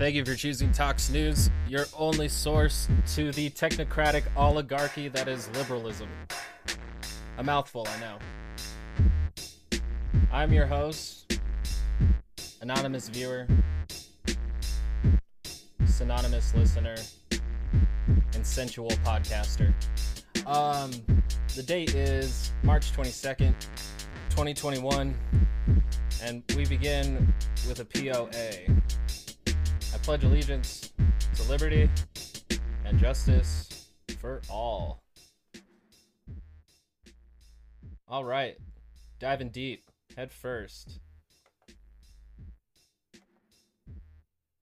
Thank you for choosing Tox News, your only source to the technocratic oligarchy that is liberalism. A mouthful, I know. I'm your host, anonymous viewer, synonymous listener, and sensual podcaster. The date is March 22nd, 2021, and we begin with a POA. I pledge allegiance to liberty and justice for all. All right, diving deep, head first.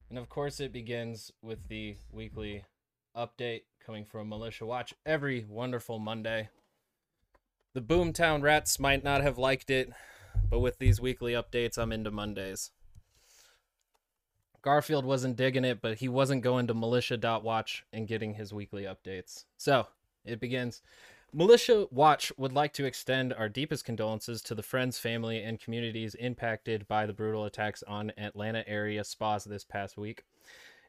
And of course it begins with the weekly update coming from Militia Watch every wonderful Monday. The Boomtown Rats might not have liked it, but with these weekly updates, I'm into Mondays. Garfield wasn't digging it, but he wasn't going to militia.watch and getting his weekly updates. So, it begins. Militia Watch would like to extend our deepest condolences to the friends, family, and communities impacted by the brutal attacks on Atlanta area spas this past week.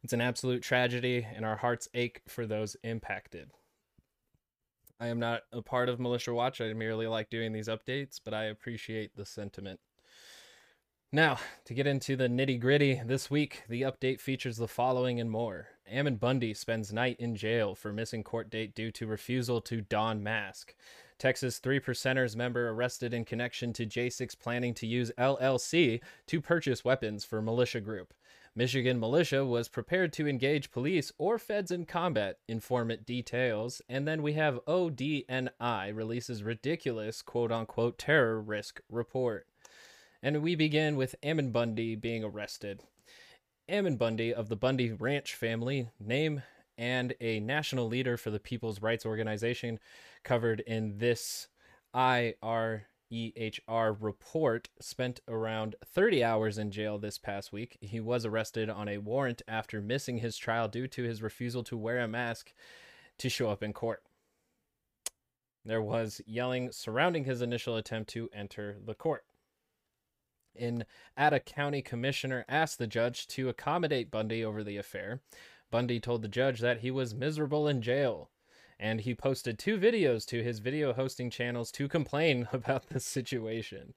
It's an absolute tragedy, and our hearts ache for those impacted. I am not a part of Militia Watch. I merely like doing these updates, but I appreciate the sentiment. Now, to get into the nitty-gritty, this week, the update features the following and more. Ammon Bundy spends night in jail for missing court date due to refusal to don mask. Texas 3 Percenters member arrested in connection to J6 planning to use LLC to purchase weapons for militia group. Michigan militia was prepared to engage police or feds in combat, informant details. And then we have ODNI releases ridiculous quote-unquote terror risk report. And we begin with Ammon Bundy being arrested. Ammon Bundy of the Bundy Ranch family, name and a national leader for the People's Rights Organization, covered in this IREHR report, spent around 30 hours in jail this past week. He was arrested on a warrant after missing his trial due to his refusal to wear a mask to show up in court. There was yelling surrounding his initial attempt to enter the court. An Ada County commissioner asked the judge to accommodate Bundy over the affair. Bundy told the judge that he was miserable in jail, and he posted 2 videos to his video hosting channels to complain about the situation.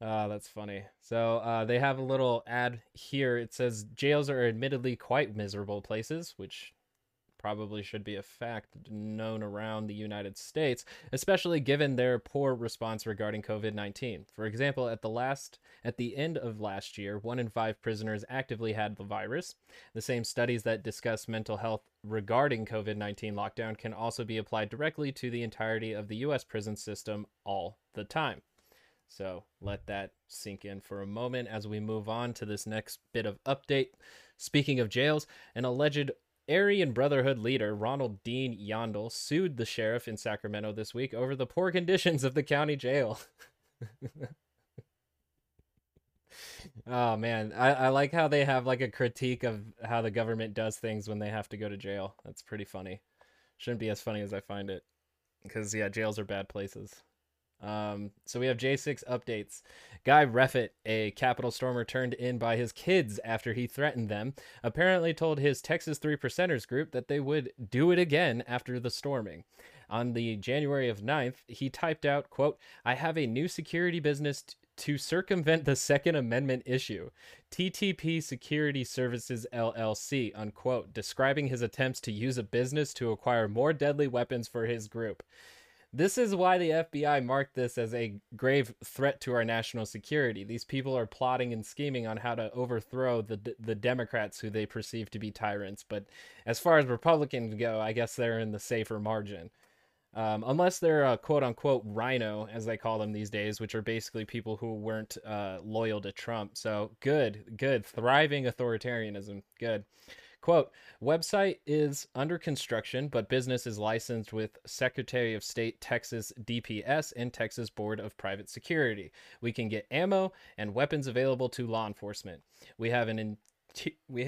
That's funny. So they have a little ad here. It says, jails are admittedly quite miserable places, which probably should be a fact known around the United States, especially given their poor response regarding COVID-19. For example, at the end of last year, 1 in 5 prisoners actively had the virus. The same studies that discuss mental health regarding COVID-19 lockdown can also be applied directly to the entirety of the U.S. prison system all the time. So let that sink in for a moment as we move on to this next bit of update. Speaking of jails, an alleged Aryan Brotherhood leader Ronald Dean Yandel sued the sheriff in Sacramento this week over the poor conditions of the county jail. Oh, man. I like how they have like a critique of how the government does things when they have to go to jail. That's pretty funny. Shouldn't be as funny as I find it. Because, yeah, jails are bad places. So we have J6 updates. Guy Reffitt, a Capitol stormer turned in by his kids after he threatened them, apparently told his Texas 3 Percenters group that they would do it again after the storming. On the January of 9th, he typed out, quote, I have a new security business to circumvent the Second Amendment issue, TTP security services LLC, unquote, describing his attempts to use a business to acquire more deadly weapons for his group. This is why the FBI marked this as a grave threat to our national security. These people are plotting and scheming on how to overthrow the Democrats who they perceive to be tyrants. But as far as Republicans go, I guess they're in the safer margin. Unless they're a quote-unquote rhino, as they call them these days, which are basically people who weren't loyal to Trump. So good, thriving authoritarianism, good. Quote, website is under construction, but business is licensed with Secretary of State Texas DPS and Texas Board of Private Security. We can get ammo and weapons available to law enforcement. We have an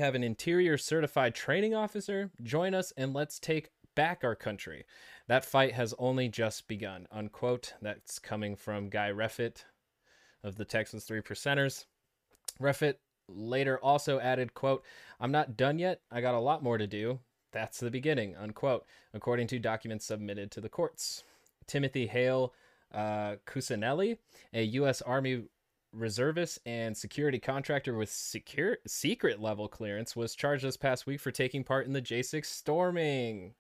interior certified training officer. Join us and let's take back our country. That fight has only just begun, unquote. That's coming from Guy Reffitt of the Texas 3 Percenters. Reffitt later also added, quote, "I'm not done yet. I got a lot more to do. That's the beginning," unquote, according to documents submitted to the courts. Timothy Hale Cusinelli, a U.S. Army reservist and security contractor with secret level clearance, was charged this past week for taking part in the J6 storming.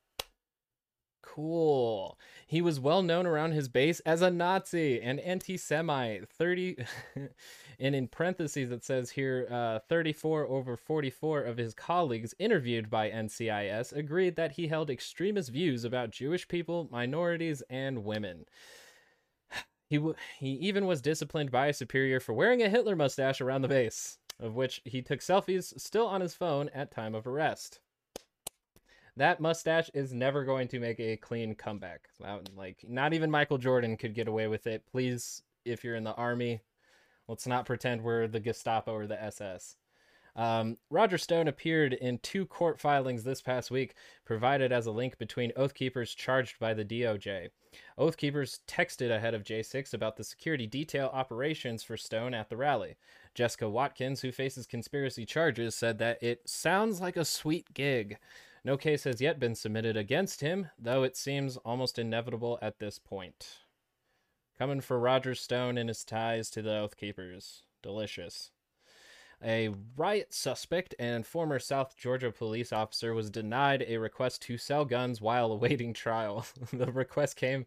Cool. He was well known around his base as a Nazi and anti-Semite. 30 and in parentheses it says here 34 over 44 of his colleagues interviewed by NCIS agreed that he held extremist views about Jewish people, minorities, and women. He even was disciplined by a superior for wearing a Hitler mustache around the base, of which he took selfies still on his phone at time of arrest. That mustache is never going to make a clean comeback. Like, not even Michael Jordan could get away with it. Please, if you're in the Army, let's not pretend we're the Gestapo or the SS. Roger Stone appeared in two court filings this past week, provided as a link between Oath Keepers charged by the DOJ. Oath Keepers texted ahead of J6 about the security detail operations for Stone at the rally. Jessica Watkins, who faces conspiracy charges, said that it sounds like a sweet gig. No case has yet been submitted against him, though it seems almost inevitable at this point. Coming for Roger Stone and his ties to the Oath Keepers. Delicious. A riot suspect and former South Georgia police officer was denied a request to sell guns while awaiting trial. The request came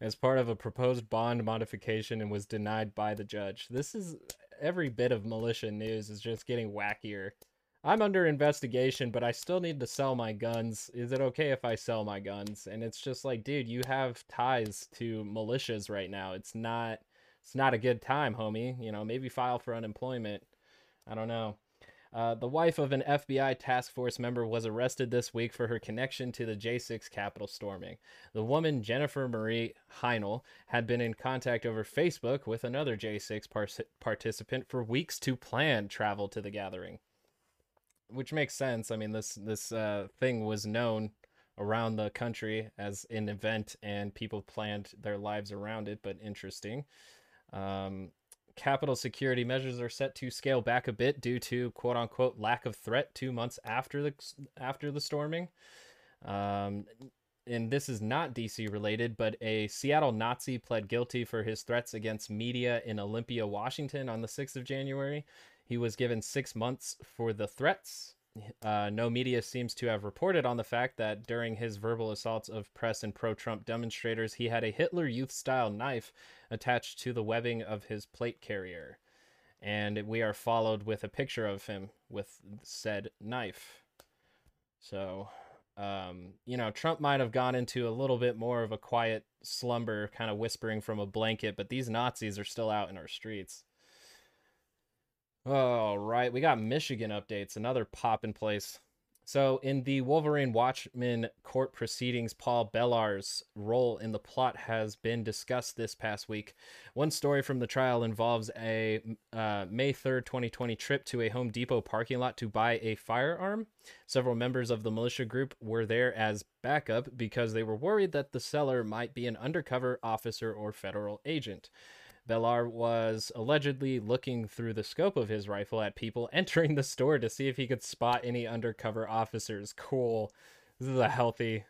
as part of a proposed bond modification and was denied by the judge. This is every bit of militia news is just getting wackier. I'm under investigation, but I still need to sell my guns. Is it okay if I sell my guns? And it's just like, dude, you have ties to militias right now. It's not a good time, homie. You know, maybe file for unemployment. I don't know. The wife of an FBI task force member was arrested this week for her connection to the J6 Capitol storming. The woman, Jennifer Marie Heinel, had been in contact over Facebook with another J6 participant for weeks to plan travel to the gathering. Which makes sense. I mean, this thing was known around the country as an event, and people planned their lives around it, but interesting. Capital security measures are set to scale back a bit due to "quote unquote" lack of threat 2 months after the storming. And this is not DC related, but a Seattle Nazi pled guilty for his threats against media in Olympia, Washington, on the 6th of January. He was given 6 months for the threats. No media seems to have reported on the fact that during his verbal assaults of press and pro-Trump demonstrators, he had a Hitler Youth-style knife attached to the webbing of his plate carrier. And we are followed with a picture of him with said knife. So, you know, Trump might have gone into a little bit more of a quiet slumber, kind of whispering from a blanket, but these Nazis are still out in our streets. All right, we got Michigan updates, another pop in place. So in the Wolverine Watchman court proceedings, Paul Bellar's role in the plot has been discussed this past week. One story from the trial involves a May 3rd, 2020 trip to a Home Depot parking lot to buy a firearm. Several members of the militia group were there as backup because they were worried that the seller might be an undercover officer or federal agent. Bellar was allegedly looking through the scope of his rifle at people entering the store to see if he could spot any undercover officers. Cool. This is a healthy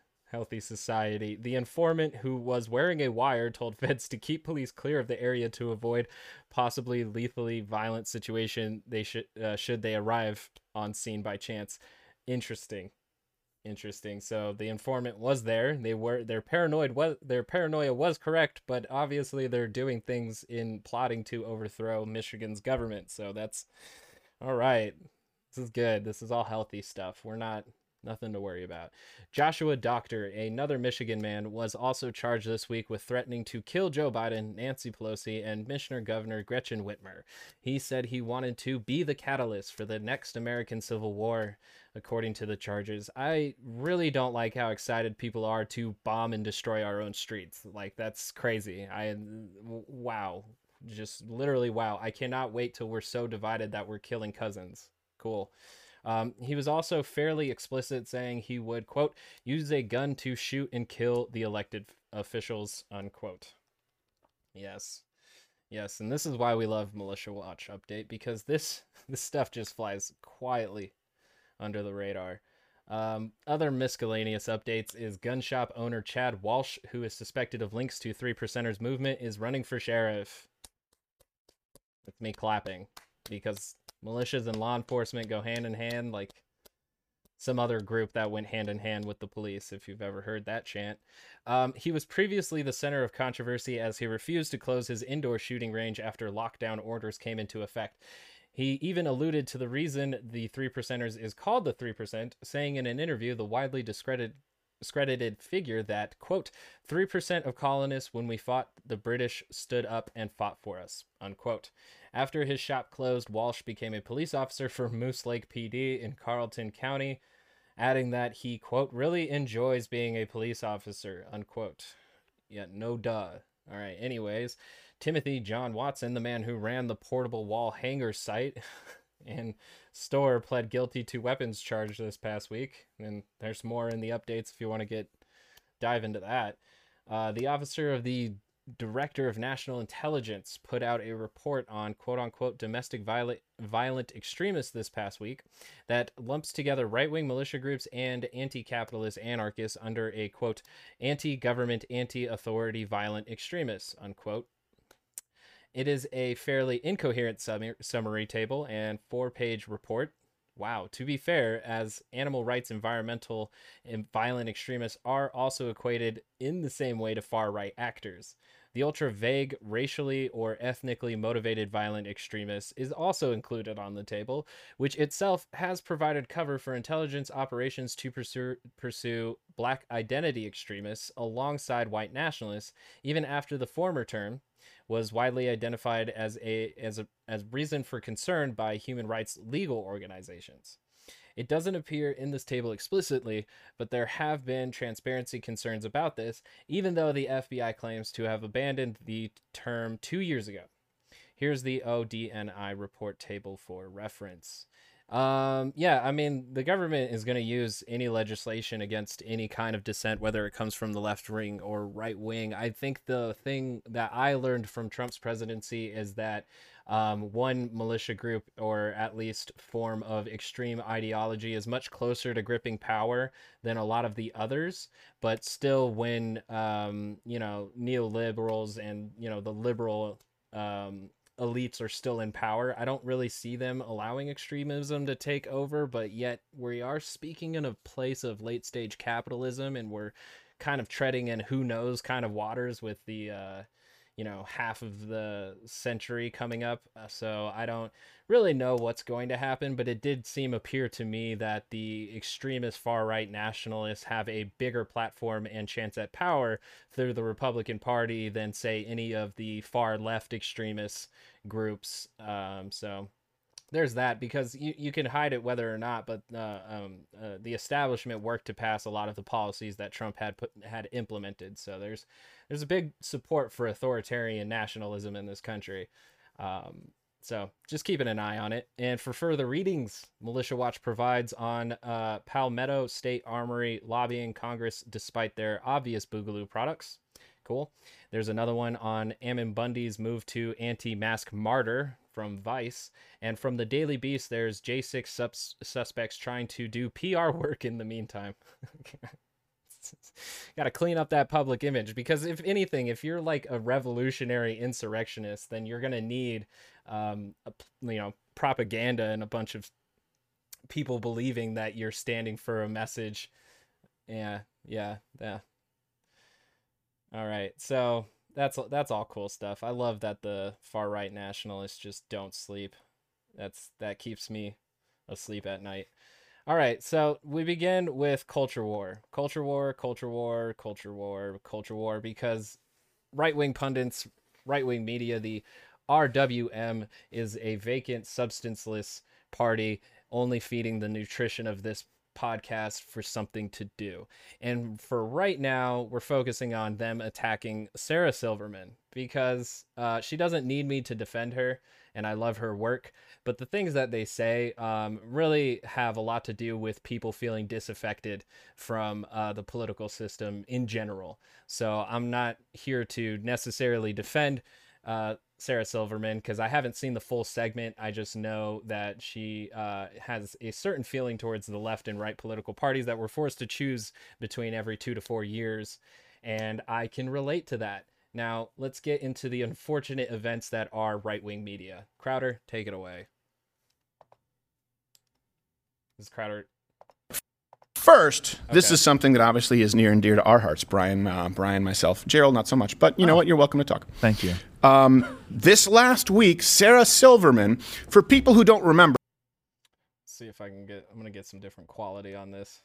society. The informant, who was wearing a wire, told feds to keep police clear of the area to avoid possibly lethally violent situation they should they arrive on scene by chance. Interesting. So the informant was there. Their paranoia was correct, but obviously they're doing things in plotting to overthrow Michigan's government. So that's all right. This is good. This is all healthy stuff. Nothing to worry about. Joshua Doctor, another Michigan man, was also charged this week with threatening to kill Joe Biden, Nancy Pelosi, and Michigan Governor Gretchen Whitmer. He said he wanted to be the catalyst for the next American Civil War, according to the charges. I really don't like how excited people are to bomb and destroy our own streets. Like, that's crazy. Wow. Just literally wow. I cannot wait till we're so divided that we're killing cousins. Cool. He was also fairly explicit, saying he would, quote, use a gun to shoot and kill the elected officials, unquote. Yes. Yes, and this is why we love Militia Watch Update, because this stuff just flies quietly under the radar. Other miscellaneous updates is gun shop owner Chad Walsh, who is suspected of links to 3 Percenters movement, is running for sheriff. That's me clapping, because militias and law enforcement go hand in hand like some other group that went hand in hand with the police, if you've ever heard that chant. He was previously the center of controversy as he refused to close his indoor shooting range after lockdown orders came into effect. He even alluded to the reason the 3 Percenters is called the 3%, saying in an interview the widely discredited figure that, quote, 3% of colonists when we fought the British stood up and fought for us, unquote. After his shop closed, Walsh became a police officer for Moose Lake PD in Carlton County, adding that he, quote, really enjoys being a police officer, unquote. Yeah, no duh. All right, anyways, Timothy John Watson, the man who ran the portable wall hangar site and store, pled guilty to weapons charge this past week, and there's more in the updates if you want to dive into that. The officer of the Director of National Intelligence put out a report on quote-unquote domestic violent extremists this past week that lumps together right-wing militia groups and anti-capitalist anarchists under a quote anti-government, anti-authority violent extremists, unquote. It is a fairly incoherent summary table and 4-page report. Wow. To be fair, as animal rights, environmental, and violent extremists are also equated in the same way to far-right actors. The ultra-vague, racially or ethnically motivated violent extremists is also included on the table, which itself has provided cover for intelligence operations to pursue black identity extremists alongside white nationalists, even after the former term was widely identified as a reason for concern by human rights legal organizations. It doesn't appear in this table explicitly, but there have been transparency concerns about this, even though the FBI claims to have abandoned the term 2 years ago. Here's the ODNI report table for reference. Yeah, I mean, the government is going to use any legislation against any kind of dissent, whether it comes from the left wing or right wing. I think the thing that I learned from Trump's presidency is that one militia group, or at least form of extreme ideology, is much closer to gripping power than a lot of the others. But still, when, you know, neoliberals and, you know, the liberal elites are still in power, I don't really see them allowing extremism to take over, but yet we are speaking in a place of late stage capitalism, and we're kind of treading in who knows kind of waters with the, you know, half of the century coming up. So I don't really know what's going to happen, but it did appear to me that the extremist far-right nationalists have a bigger platform and chance at power through the Republican Party than, say, any of the far-left extremist groups. So there's that, because you can hide it whether or not, but the establishment worked to pass a lot of the policies that Trump had implemented. So there's a big support for authoritarian nationalism in this country. So just keeping an eye on it. And for further readings, Militia Watch provides on Palmetto State Armory lobbying Congress despite their obvious Boogaloo products. Cool. There's another one on Ammon Bundy's move to anti-mask martyr from Vice. And from the Daily Beast, there's J6 suspects trying to do PR work in the meantime. Got to clean up that public image, because if anything, if you're like a revolutionary insurrectionist, then you're going to need, you know, propaganda and a bunch of people believing that you're standing for a message. Yeah. All right. So that's all cool stuff. I love that the far right nationalists just don't sleep. That keeps me asleep at night. All right, so we begin with culture war. Culture war, because right-wing pundits, right-wing media, the RWM is a vacant, substanceless party only feeding the nutrition of this podcast for something to do. And for right now, we're focusing on them attacking Sarah Silverman, because she doesn't need me to defend her, and I love her work, but the things that they say really have a lot to do with people feeling disaffected from the political system in general. So I'm not here to necessarily defend Sarah Silverman, because I haven't seen the full segment. I just know that she has a certain feeling towards the left and right political parties that were forced to choose between every 2 to 4 years. And I can relate to that. Now, let's get into the unfortunate events that are right-wing media. Crowder, take it away. This is Crowder. First, okay. This is something that obviously is near and dear to our hearts, Brian, myself, Gerald, not so much. But you know what? You're welcome to talk. Thank you. This last week, Sarah Silverman, for people who don't remember. Let's see if I can get, I'm going to get some different quality on this.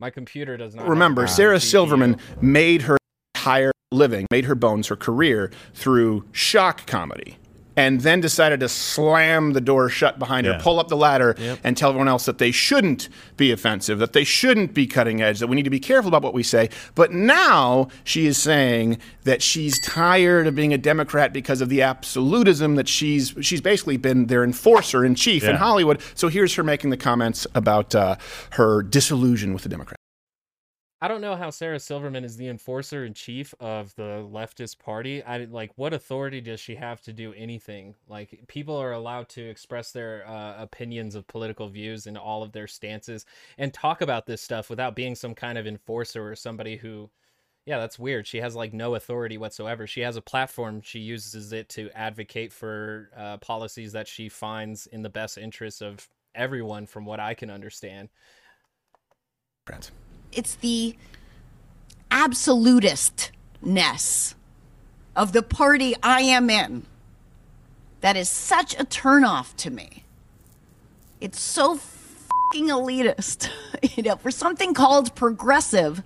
My computer does not. Remember, Sarah Silverman made her entire living, made her bones, her career through shock comedy. And then decided to slam the door shut behind her, pull up the ladder, and tell everyone else that they shouldn't be offensive, that they shouldn't be cutting edge, that we need to be careful about what we say. But now she is saying that she's tired of being a Democrat because of the absolutism that she's basically been their enforcer in chief in Hollywood. So here's her making the comments about her disillusion with the Democrats. I don't know how Sarah Silverman is the enforcer in chief of the leftist party. I like, what authority does she have to do anything? Like, people are allowed to express their opinions of political views and all of their stances and talk about this stuff without being some kind of enforcer or somebody who, that's weird. She has like no authority whatsoever. She has a platform. She uses it to advocate for policies that she finds in the best interests of everyone, from what I can understand. Brent. It's the absolutistness of the party I am in that is such a turnoff to me. It's so fucking elitist. You know, for something called progressive,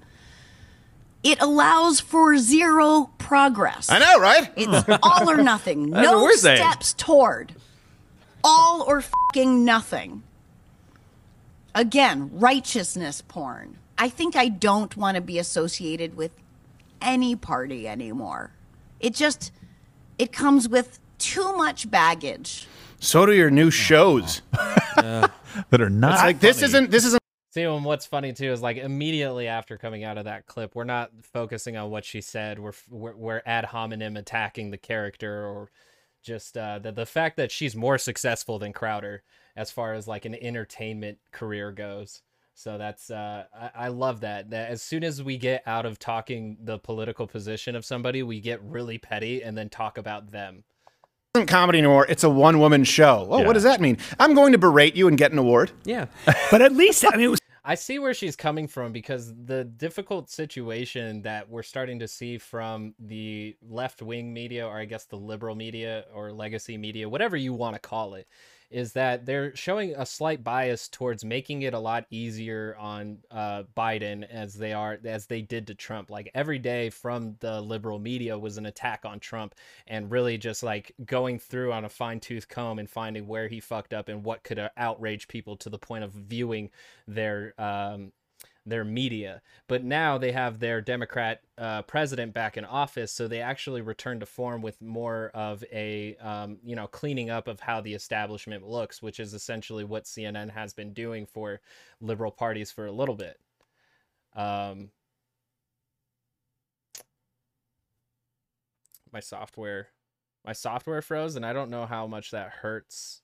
it allows for zero progress. I know, right? It's all or nothing. No steps toward. All or fucking nothing. Again, righteousness porn. I think I don't want to be associated with any party anymore. It just, it comes with too much baggage. So do your new shows that are not like funny. This isn't. See, and what's funny too is like immediately after coming out of that clip, we're not focusing on what she said. We're ad hominem attacking the character, or just the fact that she's more successful than Crowder as far as like an entertainment career goes. So that's I love that as soon as we get out of talking the political position of somebody, we get really petty and then talk about them. It isn't comedy anymore. It's a one-woman show. Oh, yeah. What does that mean? I'm going to berate you and get an award. Yeah, but at least I mean, it was. I see where she's coming from, because the difficult situation that we're starting to see from the left-wing media, or I guess the liberal media or legacy media, whatever you want to call it, is that they're showing a slight bias towards making it a lot easier on Biden as they did to Trump. Like every day from the liberal media was an attack on Trump, and really just like going through on a fine tooth comb and finding where he fucked up and what could outrage people to the point of viewing their media. But now they have their Democrat president back in office, so they actually return to form with more of a cleaning up of how the establishment looks, which is essentially what CNN has been doing for liberal parties for a little bit. My software froze, and I don't know how much that hurts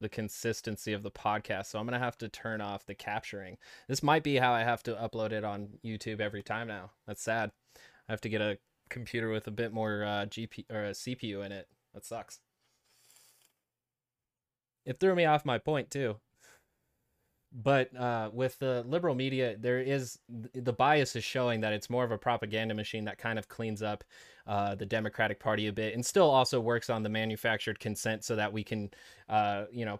the consistency of the podcast, so I'm gonna have to turn off the capturing. This might be how I have to upload it on YouTube every time now. That's sad. I have to get a computer with a bit more CPU in it. That sucks. It threw me off my point too. But with the liberal media, there is the bias is showing that it's more of a propaganda machine that kind of cleans up the Democratic Party a bit, and still also works on the manufactured consent so that we can,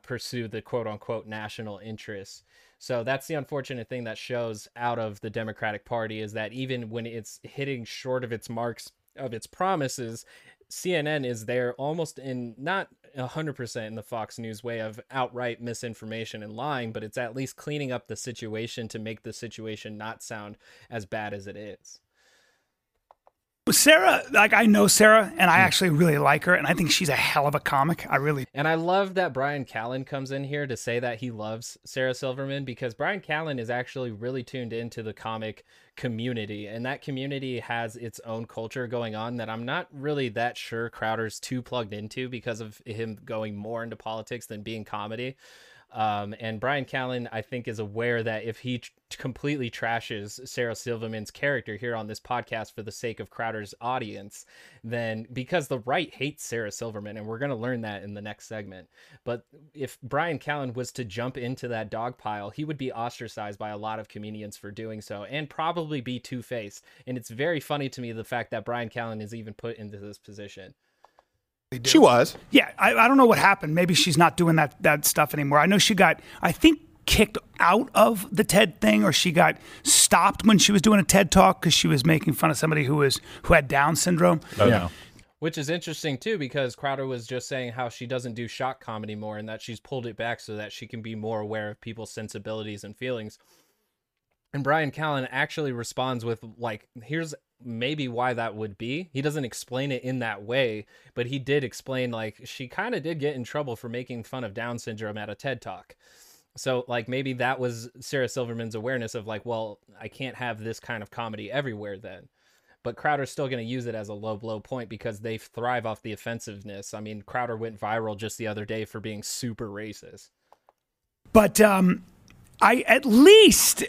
pursue the quote unquote national interests. So that's the unfortunate thing that shows out of the Democratic Party, is that even when it's hitting short of its marks of its promises, CNN is there almost in, not 100% in the Fox News way of outright misinformation and lying, but it's at least cleaning up the situation to make the situation not sound as bad as it is. But Sarah, like, I know Sarah, and I actually really like her, and I think she's a hell of a comic. I really. And I love that Brian Callen comes in here to say that he loves Sarah Silverman, because Brian Callen is actually really tuned into the comic community, and that community has its own culture going on that I'm not really that sure Crowder's too plugged into, because of him going more into politics than being comedy. And Brian Callen, I think, is aware that if he completely trashes Sarah Silverman's character here on this podcast for the sake of Crowder's audience, then, because the right hates Sarah Silverman, and we're going to learn that in the next segment. But if Brian Callen was to jump into that dog pile, he would be ostracized by a lot of comedians for doing so, and probably be two-faced. And it's very funny to me, the fact that Brian Callen is even put into this position. She was. Yeah, I don't know what happened. Maybe she's not doing that stuff anymore. I know she got, I think, kicked out of the TED thing, or she got stopped when she was doing a TED talk because she was making fun of somebody who had Down syndrome. Oh, yeah. No. Which is interesting, too, because Crowder was just saying how she doesn't do shock comedy more, and that she's pulled it back so that she can be more aware of people's sensibilities and feelings. And Brian Callen actually responds with, like, here's maybe why that would be. He doesn't explain it in that way, but he did explain, like, she kind of did get in trouble for making fun of Down syndrome at a TED talk. So, like, maybe that was Sarah Silverman's awareness of, like, well, I can't have this kind of comedy everywhere then. But Crowder's still going to use it as a low blow point, because they thrive off the offensiveness. I mean, Crowder went viral just the other day for being super racist. But, I at least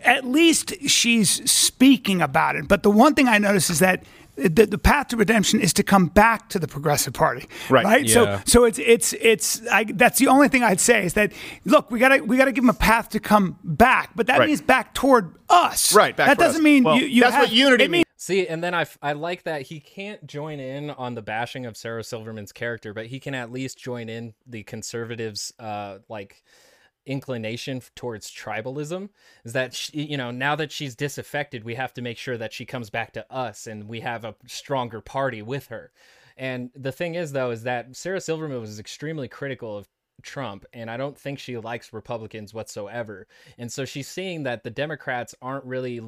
she's speaking about it. But the one thing I notice is that the path to redemption is to come back to the Progressive Party, right? Yeah. So it's that's the only thing I'd say, is that, look, we gotta give them a path to come back, but that means back toward us, right? Back that doesn't us. Mean well, you. That's have, what unity means. See, and then I like that he can't join in on the bashing of Sarah Silverman's character, but he can at least join in the conservatives, inclination towards tribalism, is that she, now that she's disaffected, we have to make sure that she comes back to us and we have a stronger party with her. And the thing is, though, is that Sarah Silverman was extremely critical of Trump, and I don't think she likes Republicans whatsoever. And so she's seeing that the Democrats aren't really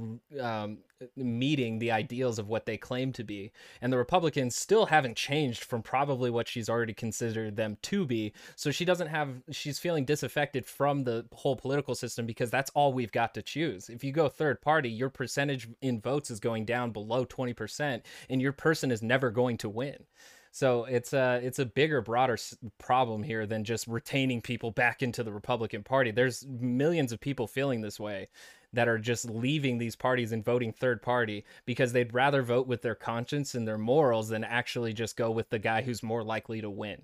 meeting the ideals of what they claim to be, and the Republicans still haven't changed from probably what she's already considered them to be. So she's feeling disaffected from the whole political system, because that's all we've got to choose. If you go third party, your percentage in votes is going down below 20%, and your person is never going to win. So it's a bigger, broader problem here than just retaining people back into the Republican Party. There's millions of people feeling this way that are just leaving these parties and voting third party because they'd rather vote with their conscience and their morals than actually just go with the guy who's more likely to win.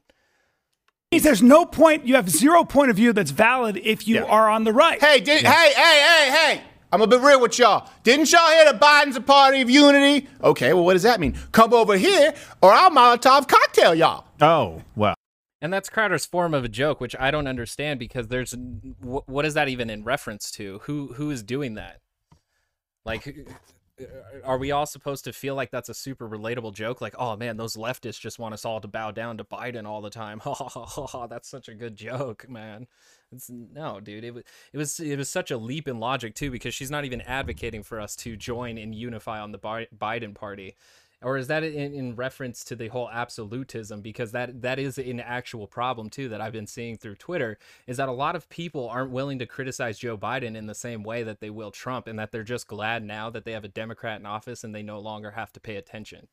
There's no point. You have zero point of view that's valid if you are on the right. Hey. I'm gonna be real with y'all. Didn't y'all hear that Biden's a party of unity? Okay, well, what does that mean? Come over here or I'll Molotov cocktail y'all. Oh, wow. And that's Crowder's form of a joke, which I don't understand, because there's, what is that even in reference to? Who is doing that? Like, are we all supposed to feel like that's a super relatable joke? Like, oh man, those leftists just want us all to bow down to Biden all the time. Oh, that's such a good joke, man. No, dude, it was such a leap in logic, too, because she's not even advocating for us to join and unify on the Biden party. Or is that in reference to the whole absolutism? Because that is an actual problem, too, that I've been seeing through Twitter, is that a lot of people aren't willing to criticize Joe Biden in the same way that they will Trump, and that they're just glad now that they have a Democrat in office and they no longer have to pay attention.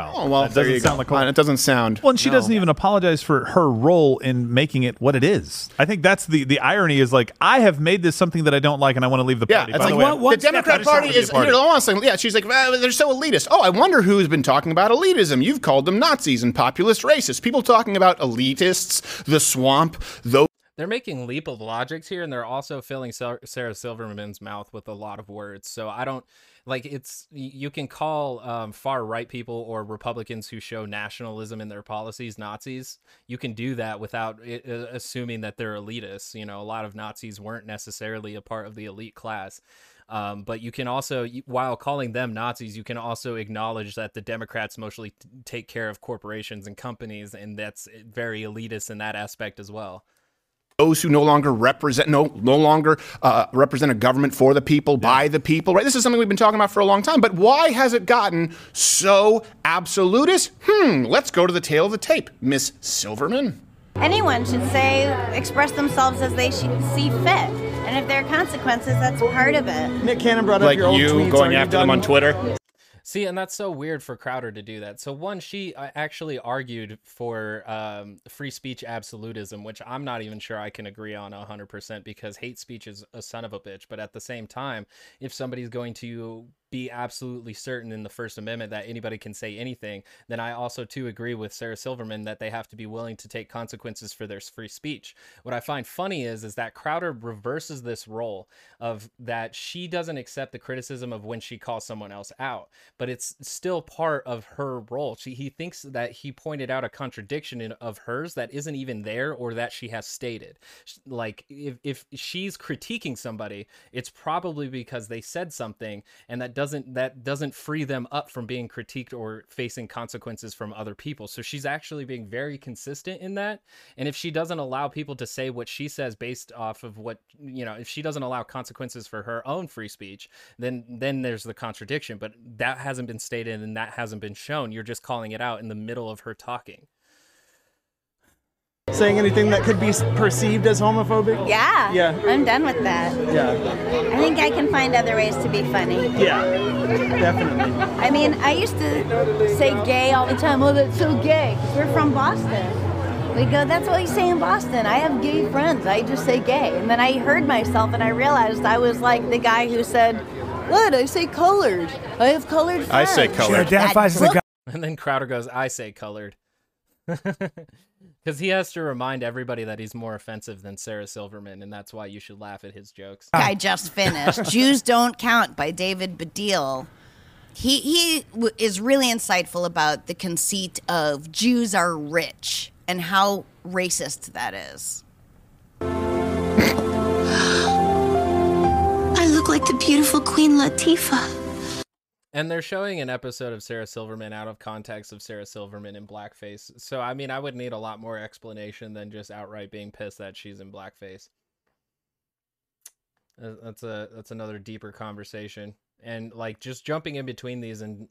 Oh, well, it doesn't sound. Well, and she doesn't even apologize for her role in making it what it is. I think that's the irony, is like, I have made this something that I don't like and I want to leave the party. Yeah, it's the Democrat Party is, honestly, she's like, they're so elitist. Oh, I wonder who's been talking about elitism. You've called them Nazis and populist racists. People talking about elitists, the swamp, those. They're making leap of logics here, and they're also filling Sarah Silverman's mouth with a lot of words. So I don't, like, it's, you can call far right people or Republicans who show nationalism in their policies Nazis. You can do that without assuming that they're elitists. A lot of Nazis weren't necessarily a part of the elite class. But you can also, while calling them Nazis, you can also acknowledge that the Democrats mostly take care of corporations and companies, and that's very elitist in that aspect as well. those who no longer represent a government for the people, by the people, right? This is something we've been talking about for a long time, but why has it gotten so absolutist? Let's go to the tail of the tape, Miss Silverman. Anyone should say, express themselves as they see fit. And if there are consequences, that's part of it. Nick Cannon brought up your old tweets. Like you going after them on Twitter? See, and that's so weird for Crowder to do that. So one, she actually argued for free speech absolutism, which I'm not even sure I can agree on 100% because hate speech is a son of a bitch. But at the same time, if somebody's going to be absolutely certain in the First Amendment that anybody can say anything, then I also too agree with Sarah Silverman that they have to be willing to take consequences for their free speech. What I find funny is that Crowder reverses this role of that she doesn't accept the criticism of when she calls someone else out, but it's still part of her role. He thinks that he pointed out a contradiction of hers that isn't even there or that she has stated. Like if she's critiquing somebody, it's probably because they said something and that doesn't free them up from being critiqued or facing consequences from other people. So she's actually being very consistent in that. And if she doesn't allow people to say what she says based off of what, you know, if she doesn't allow consequences for her own free speech, then there's the contradiction. But that hasn't been stated and that hasn't been shown. You're just calling it out in the middle of her talking. Saying anything that could be perceived as homophobic? Yeah. Yeah. I'm done with that. Yeah. I think I can find other ways to be funny. Yeah. Definitely. I mean, I used to say gay all the time. Oh, that's so gay. We're from Boston. We go, that's what you say in Boston. I have gay friends. I just say gay. And then I heard myself and I realized I was like the guy who said, what? I say colored. I have colored friends. I say colored. She identifies as a guy. And then Crowder goes, I say colored. Because he has to remind everybody that he's more offensive than Sarah Silverman, and that's why you should laugh at his jokes. I just finished Jews Don't Count by David Baddiel. He is really insightful about the conceit of Jews are rich and how racist that is. I look like the beautiful Queen Latifah. And they're showing an episode of Sarah Silverman out of context of Sarah Silverman in blackface. So, I mean, I would need a lot more explanation than just outright being pissed that she's in blackface. That's another deeper conversation. And like just jumping in between these and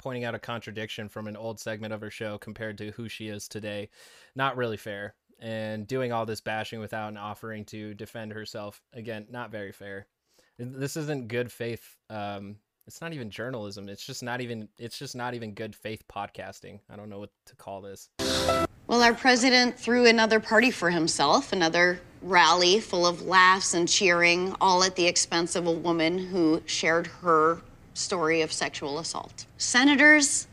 pointing out a contradiction from an old segment of her show compared to who she is today. Not really fair. And doing all this bashing without an offering to defend herself. Again, not very fair. This isn't good faith. It's not even journalism. It's just not even good faith podcasting. I don't know what to call this. Well, our president threw another party for himself, another rally full of laughs and cheering, all at the expense of a woman who shared her story of sexual assault. Senators,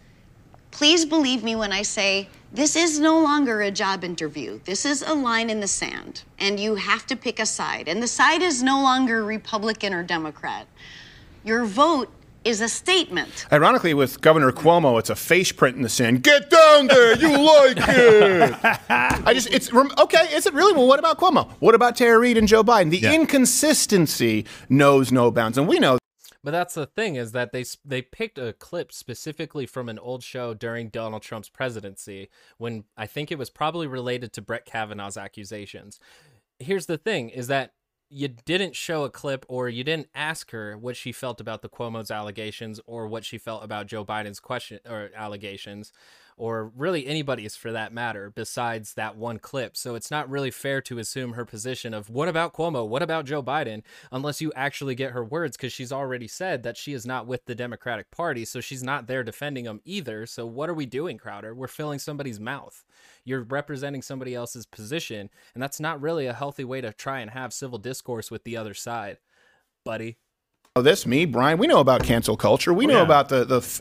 please believe me when I say this is no longer a job interview. This is a line in the sand, and you have to pick a side. And the side is no longer Republican or Democrat. Your vote is a statement. Ironically, with Governor Cuomo, it's a face print in the sand. Get down there, you like it. It's okay. Is it really? Well, what about Cuomo? What about Tara Reid and Joe Biden? The inconsistency knows no bounds, and we know. But that's the thing is that they picked a clip specifically from an old show during Donald Trump's presidency, when I think it was probably related to Brett Kavanaugh's accusations. Here's the thing: is that you didn't show a clip or you didn't ask her what she felt about the Cuomo's allegations or what she felt about Joe Biden's question or allegations or really anybody's for that matter besides that one clip. So it's not really fair to assume her position of what about Cuomo? What about Joe Biden? Unless you actually get her words, because she's already said that she is not with the Democratic Party. So she's not there defending them either. So what are we doing, Crowder? We're filling somebody's mouth. You're representing somebody else's position, and that's not really a healthy way to try and have civil discourse with the other side, buddy. Oh, this me, Brian. We know about cancel culture. We know about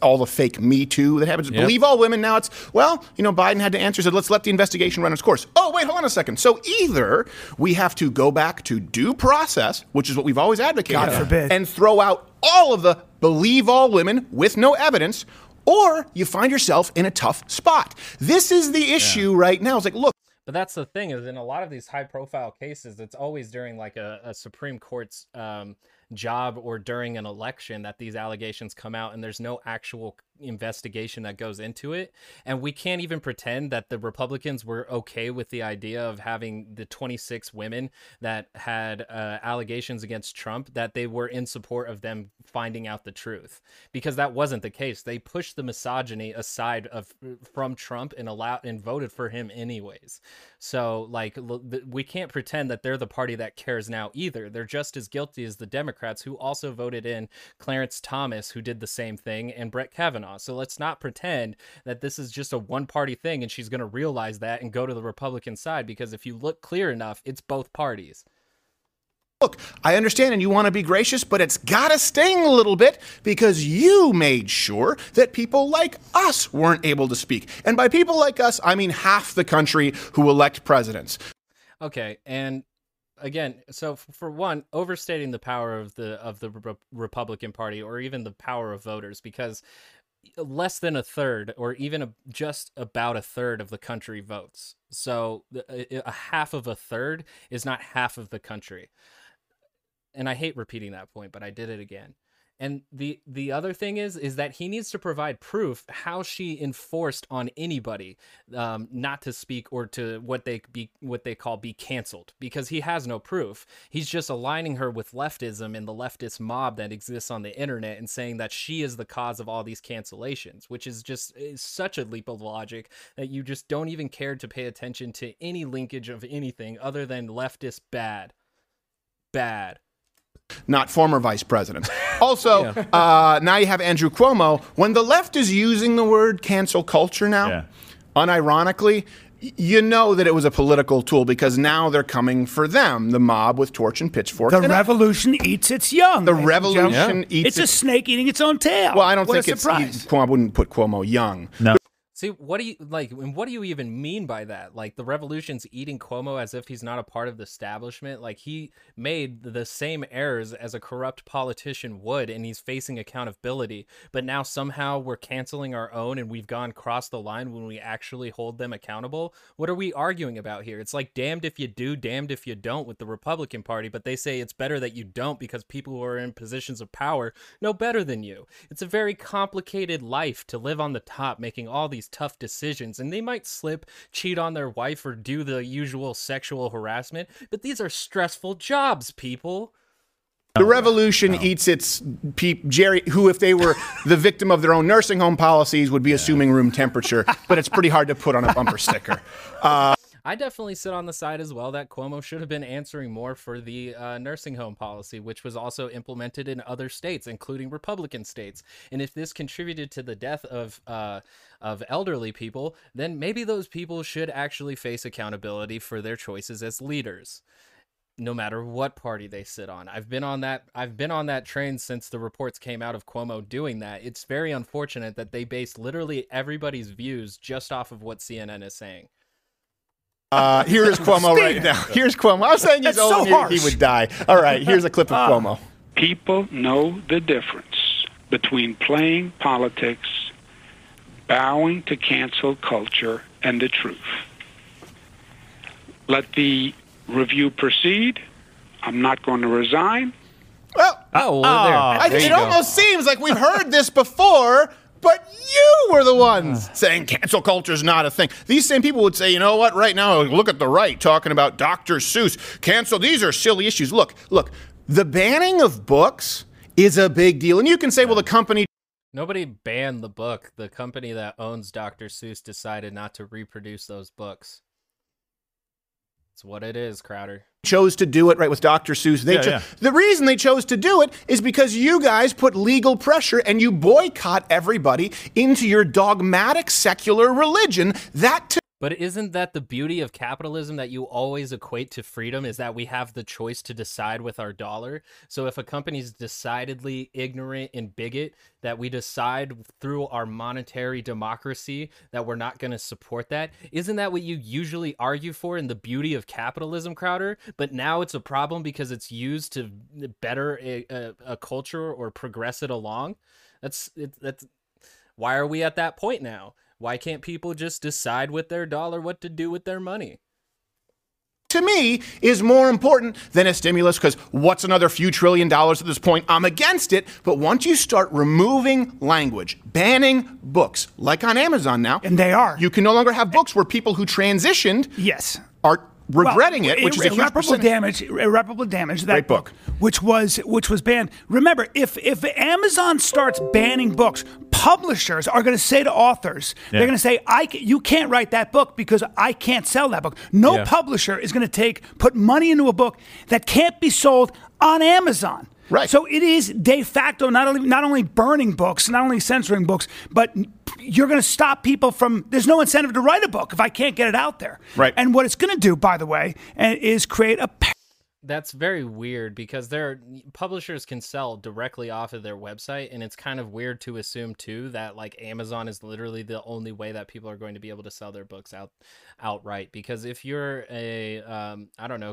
all the fake Me Too that happens. Yep. Believe all women. Now it's, well, you know, Biden had to answer, said, let's let the investigation run its course. Oh, wait, hold on a second. So either we have to go back to due process, which is what we've always advocated, and throw out all of the believe all women with no evidence, or you find yourself in a tough spot. This is the issue right now. It's like, look. But that's the thing is in a lot of these high profile cases, it's always during like a Supreme Court's job or during an election that these allegations come out and there's no actual investigation that goes into it. And we can't even pretend that the Republicans were okay with the idea of having the 26 women that had allegations against Trump, that they were in support of them finding out the truth, because that wasn't the case. They pushed the misogyny aside from Trump and voted for him anyways. So like, we can't pretend that they're the party that cares now either. They're just as guilty as the Democrats, who also voted in Clarence Thomas, who did the same thing, and Brett Kavanaugh. So let's not pretend that this is just a one party thing and she's going to realize that and go to the Republican side, because if you look clear enough, it's both parties. Look, I understand and you want to be gracious, but it's got to sting a little bit because you made sure that people like us weren't able to speak. And by people like us, I mean half the country who elect presidents. Okay, and again, so for one, overstating the power of the Republican Party, or even the power of voters, because less than a third, or even just about a third of the country votes. So a half of a third is not half of the country. And I hate repeating that point, but I did it again. And the other thing is that he needs to provide proof how she enforced on anybody not to speak, or to what they call be canceled, because he has no proof. He's just aligning her with leftism and the leftist mob that exists on the internet and saying that she is the cause of all these cancellations, which is just such a leap of logic that you just don't even care to pay attention to any linkage of anything other than leftist bad. Not former vice president. Also, yeah. Now you have Andrew Cuomo. When the left is using the word cancel culture now, unironically, you know that it was a political tool, because now they're coming for them, the mob with torch and pitchforks. The revolution eats its young. The revolution eats its... It's a snake eating its own tail. Well, I don't think it's... I wouldn't put Cuomo young. No. See, what do you even mean by that? Like, the revolution's eating Cuomo as if he's not a part of the establishment. Like, he made the same errors as a corrupt politician would, and he's facing accountability. But now somehow we're canceling our own, and we've gone across the line when we actually hold them accountable. What are we arguing about here? It's like damned if you do, damned if you don't with the Republican Party, but they say it's better that you don't because people who are in positions of power know better than you. It's a very complicated life to live on the top, making all these tough decisions, and they might slip, cheat on their wife, or do the usual sexual harassment, but these are stressful jobs, people. The revolution eats its Jerry, who, if they were the victim of their own nursing home policies, would be assuming room temperature, but it's pretty hard to put on a bumper sticker. I definitely sit on the side as well that Cuomo should have been answering more for the nursing home policy, which was also implemented in other states, including Republican states. And if this contributed to the death of elderly people, then maybe those people should actually face accountability for their choices as leaders, no matter what party they sit on. I've been on that train since the reports came out of Cuomo doing that. It's very unfortunate that they base literally everybody's views just off of what CNN is saying. Here is Cuomo right now. Here's Cuomo. I was saying he's old, so he would die. All right, here's a clip of Cuomo. People know the difference between playing politics, bowing to cancel culture, and the truth. Let the review proceed. I'm not going to resign. It almost seems like we've heard this before. But you were the ones saying cancel culture is not a thing. These same people would say, you know what, right now, look at the right talking about Dr. Seuss. Cancel, these are silly issues. Look, the banning of books is a big deal. And you can say, well, the company... Nobody banned the book. The company that owns Dr. Seuss decided not to reproduce those books. It's what it is, Crowder. Chose to do it right with Dr. Seuss. The reason they chose to do it is because you guys put legal pressure and you boycott everybody into your dogmatic secular religion. But isn't that the beauty of capitalism, that you always equate to freedom, is that we have the choice to decide with our dollar? So if a company's decidedly ignorant and bigot, that we decide through our monetary democracy that we're not going to support that, isn't that what you usually argue for in the beauty of capitalism, Crowder? But now it's a problem because it's used to better a culture or progress it along. That's why are we at that point now? Why can't people just decide with their dollar what to do with their money? to me, is more important than a stimulus, because what's another few trillion dollars at this point? I'm against it. But once you start removing language, banning books, like on Amazon now. And they are. You can no longer have books where people who transitioned are regretting which is irreparable damage. Irreparable damage. To that great book, which was banned. Remember, if Amazon starts banning books, publishers are going to say to authors, they're going to say, you can't write that book because I can't sell that book. No publisher is going to put money into a book that can't be sold on Amazon. Right. So it is de facto not only burning books, not only censoring books, but you're going to stop people from. There's no incentive to write a book if I can't get it out there. Right. And what it's going to do, by the way, is create a. That's very weird, because publishers can sell directly off of their website, and it's kind of weird to assume too that like Amazon is literally the only way that people are going to be able to sell their books outright. Because if you're a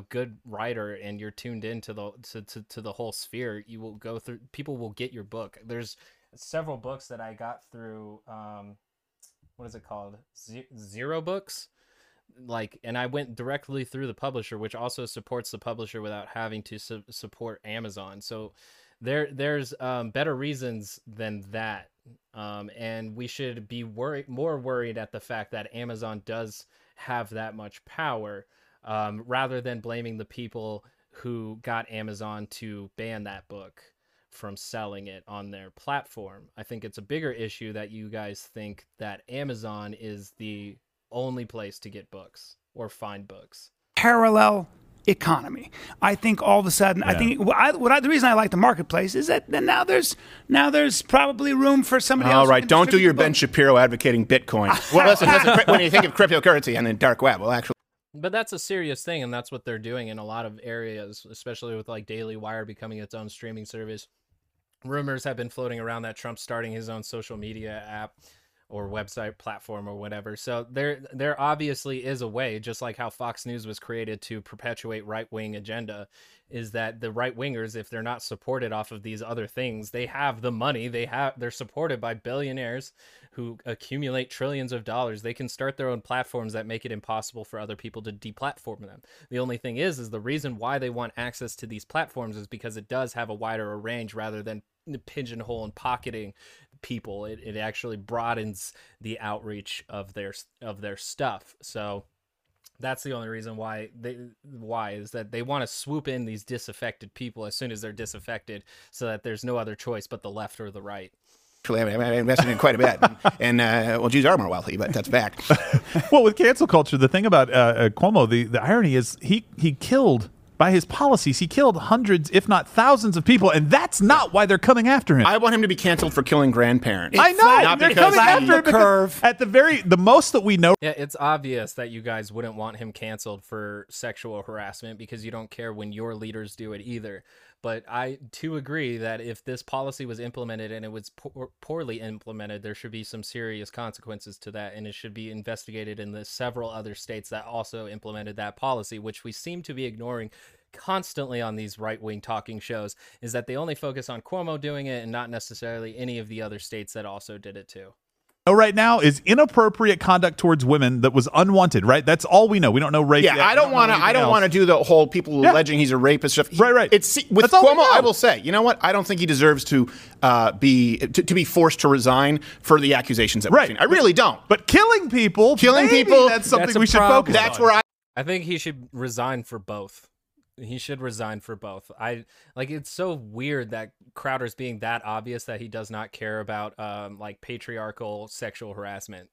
good writer and you're tuned into the to the whole sphere, you will go through. People will get your book. There's several books that I got through. What is it called? Zero Books. And I went directly through the publisher, which also supports the publisher without having to support Amazon. So there's better reasons than that. And we should be more worried at the fact that Amazon does have that much power, rather than blaming the people who got Amazon to ban that book from selling it on their platform. I think it's a bigger issue that you guys think that Amazon is the only place to get books or find books. Parallel economy. I think all of a sudden, the reason I like the marketplace is that now there's probably room for somebody else. All right, don't do your Ben Shapiro advocating Bitcoin. Well, listen, when you think of cryptocurrency and then dark web, well, actually. But that's a serious thing, and that's what they're doing in a lot of areas, especially with like Daily Wire becoming its own streaming service. Rumors have been floating around that Trump's starting his own social media app or website platform or whatever. So there obviously is a way, just like how Fox News was created to perpetuate right-wing agenda, is that the right-wingers, if they're not supported off of these other things, they have the money, they're supported by billionaires who accumulate trillions of dollars. They can start their own platforms that make it impossible for other people to deplatform them. The only thing is the reason why they want access to these platforms is because it does have a wider range rather than pigeonhole and pocketing people. It actually broadens the outreach of their stuff. So that's the only reason why is that they want to swoop in these disaffected people as soon as they're disaffected, so that there's no other choice but the left or the right. I invested in quite a bit, and Jews are more wealthy, but that's back. Well, with cancel culture, the thing about Cuomo, the irony is he killed. By his policies, he killed hundreds, if not thousands of people, and that's not why they're coming after him. I want him to be canceled for killing grandparents. I know, not they're coming after him because at the most that we know. Yeah, it's obvious that you guys wouldn't want him canceled for sexual harassment because you don't care when your leaders do it either. But I, too, agree that if this policy was implemented and it was poorly implemented, there should be some serious consequences to that, and it should be investigated in the several other states that also implemented that policy, which we seem to be ignoring constantly on these right-wing talking shows, is that they only focus on Cuomo doing it and not necessarily any of the other states that also did it, too. Right now is inappropriate conduct towards women that was unwanted, right? That's all we know. We don't know rape. Yeah, yet. I don't want to do the whole people alleging he's a rapist stuff. Right. With that's Cuomo, I will say, you know what? I don't think he deserves to be forced to resign for the accusations that we've seen. I really don't. But killing people, that's something we should focus on. That's where I think he should resign for both. He should resign for both. It's so weird that Crowder's being that obvious that he does not care about patriarchal sexual harassment.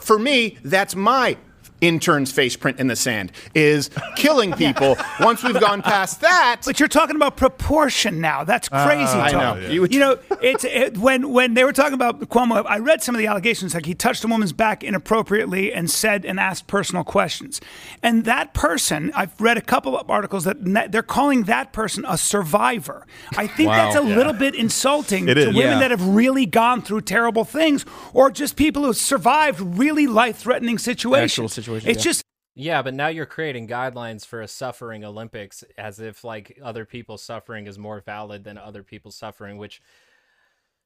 For me, that's my intern's face print in the sand is killing people. Once we've gone past that, but you're talking about proportion now. That's crazy. I know. Yeah. You know, when they were talking about Cuomo, I read some of the allegations like he touched a woman's back inappropriately and said and asked personal questions. And that person, I've read a couple of articles that they're calling that person a survivor. I think that's a little bit insulting to women that have really gone through terrible things, or just people who survived really life-threatening situations. It's just but now you're creating guidelines for a suffering Olympics as if like other people's suffering is more valid than other people's suffering, which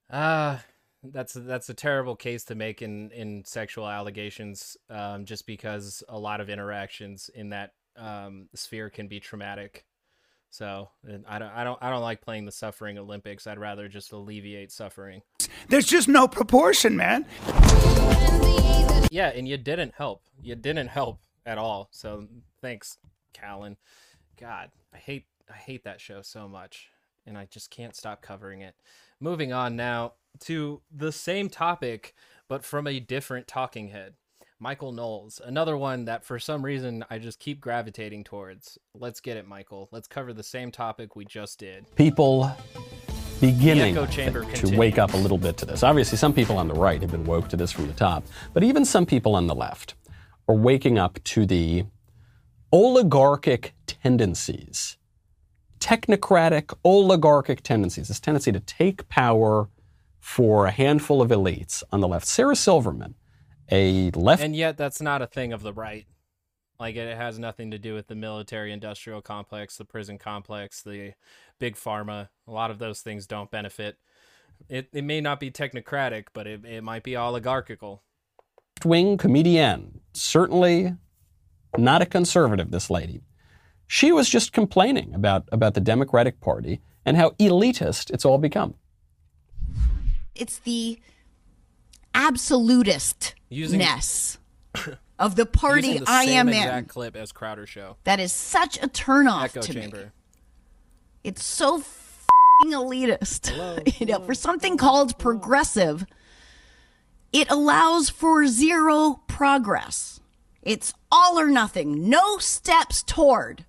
that's a terrible case to make in sexual allegations, just because a lot of interactions in that sphere can be traumatic. So I don't like playing the suffering Olympics. I'd rather just alleviate suffering. There's just no proportion, man. Yeah, and you didn't help. You didn't help at all. So thanks, Callen. God, I hate that show so much, and I just can't stop covering it. Moving on now to the same topic, but from a different talking head. Michael Knowles, another one that for some reason I just keep gravitating towards. Let's get it, Michael. Let's cover the same topic we just did. People beginning to wake up a little bit to this. Obviously, some people on the right have been woke to this from the top, but even some people on the left are waking up to the oligarchic tendencies, technocratic oligarchic tendencies, this tendency to take power for a handful of elites on the left. Sarah Silverman, a left... And yet that's not a thing of the right. Like, it has nothing to do with the military-industrial complex, the prison complex, the big pharma. A lot of those things don't benefit. It may not be technocratic, but it might be oligarchical. Left-wing comedian. Certainly not a conservative, this lady. She was just complaining about the Democratic Party and how elitist it's all become. It's the absolutist ness of the party the I am in. Clip as Crowder show. That is such a turnoff to me. It's so f***ing elitist. Hello. For something called progressive, it allows for zero progress. It's all or nothing. No steps toward.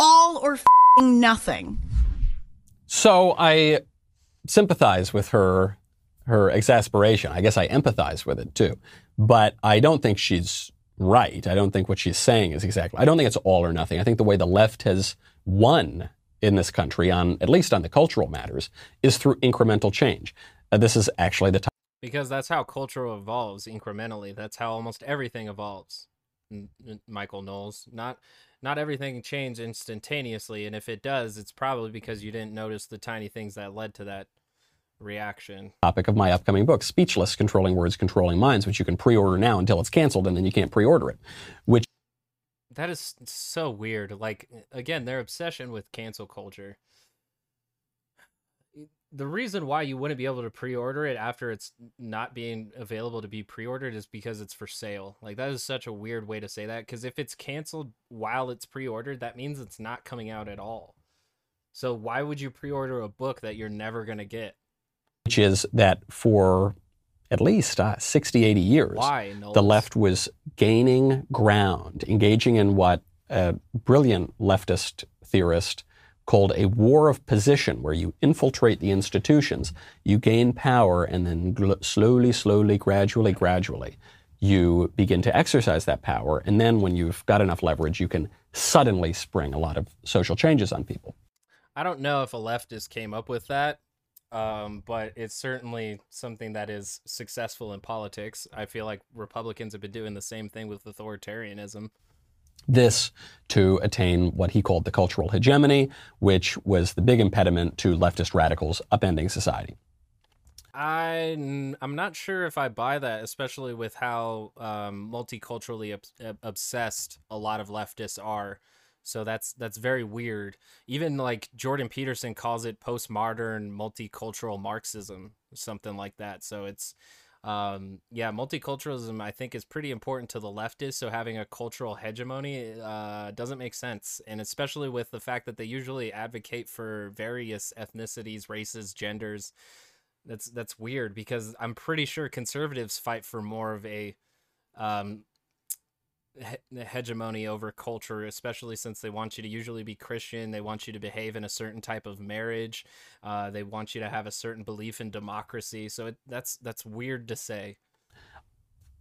All or f***ing nothing. So I sympathize with her exasperation. I guess I empathize with it too. But I don't think she's right. I don't think what she's saying is exactly. I don't think it's all or nothing. I think the way the left has won in this country, on at least on the cultural matters, is through incremental change. This is actually the time. Because that's how culture evolves incrementally. That's how almost everything evolves. Michael Knowles, not everything changes instantaneously. And if it does, it's probably because you didn't notice the tiny things that led to that reaction. Topic of my upcoming book, Speechless, Controlling Words, Controlling Minds, which you can pre-order now until it's canceled, and then you can't pre-order it. Which that is so weird. Like, again, their obsession with cancel culture. The reason why you wouldn't be able to pre-order it after it's not being available to be pre-ordered is because it's for sale. Like, that is such a weird way to say that, because if it's canceled while it's pre-ordered, that means it's not coming out at all. So why would you pre-order a book that you're never going to get? Which is that for at least 60, 80 years, the left was gaining ground, engaging in what a brilliant leftist theorist called a war of position, where you infiltrate the institutions, you gain power, and then slowly, gradually, you begin to exercise that power. And then when you've got enough leverage, you can suddenly spring a lot of social changes on people. I don't know if a leftist came up with that. But it's certainly something that is successful in politics. I feel like Republicans have been doing the same thing with authoritarianism. This to attain what he called the cultural hegemony, which was the big impediment to leftist radicals upending society. I'm not sure if I buy that, especially with how multiculturally obsessed a lot of leftists are. So that's very weird. Even like Jordan Peterson calls it postmodern multicultural Marxism, something like that. So it's, yeah, multiculturalism, I think, is pretty important to the leftists. So having a cultural hegemony doesn't make sense. And especially with the fact that they usually advocate for various ethnicities, races, genders. That's weird, because I'm pretty sure conservatives fight for more of a hegemony over culture, especially since they want you to usually be Christian. They want you to behave in a certain type of marriage. They want you to have a certain belief in democracy. So that's weird to say.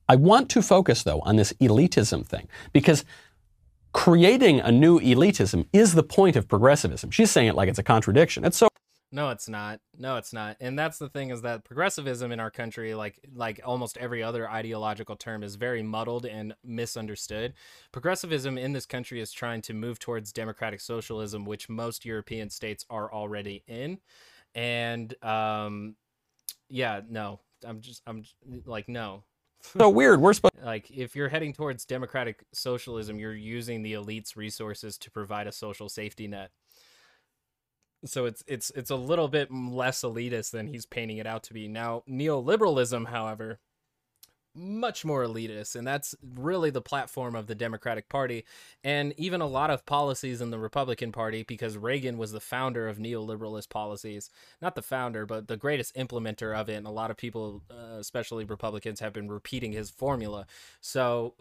I want to focus, though, on this elitism thing, because creating a new elitism is the point of progressivism. She's saying it like it's a contradiction. It's so... No, it's not. No, it's not. And that's the thing, is that progressivism in our country, like almost every other ideological term, is very muddled and misunderstood. Progressivism in this country is trying to move towards democratic socialism, which most European states are already in. And yeah, no, I'm like, no. So weird. We're supposed like, if you're heading towards democratic socialism, you're using the elite's resources to provide a social safety net. So it's a little bit less elitist than he's painting it out to be. Now, neoliberalism, however, much more elitist, and that's really the platform of the Democratic Party and even a lot of policies in the Republican Party, because Reagan was the founder of neoliberalist policies. Not the founder, but the greatest implementer of it, and a lot of people, especially Republicans, have been repeating his formula. So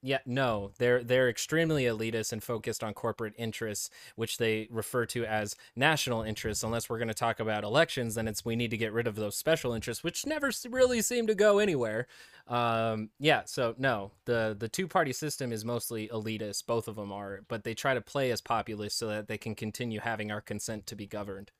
they're extremely elitist and focused on corporate interests, which they refer to as national interests. Unless we're going to talk about elections, then it's we need to get rid of those special interests, which never really seem to go anywhere. The two-party system is mostly elitist, both of them are, but they try to play as populist so that they can continue having our consent to be governed.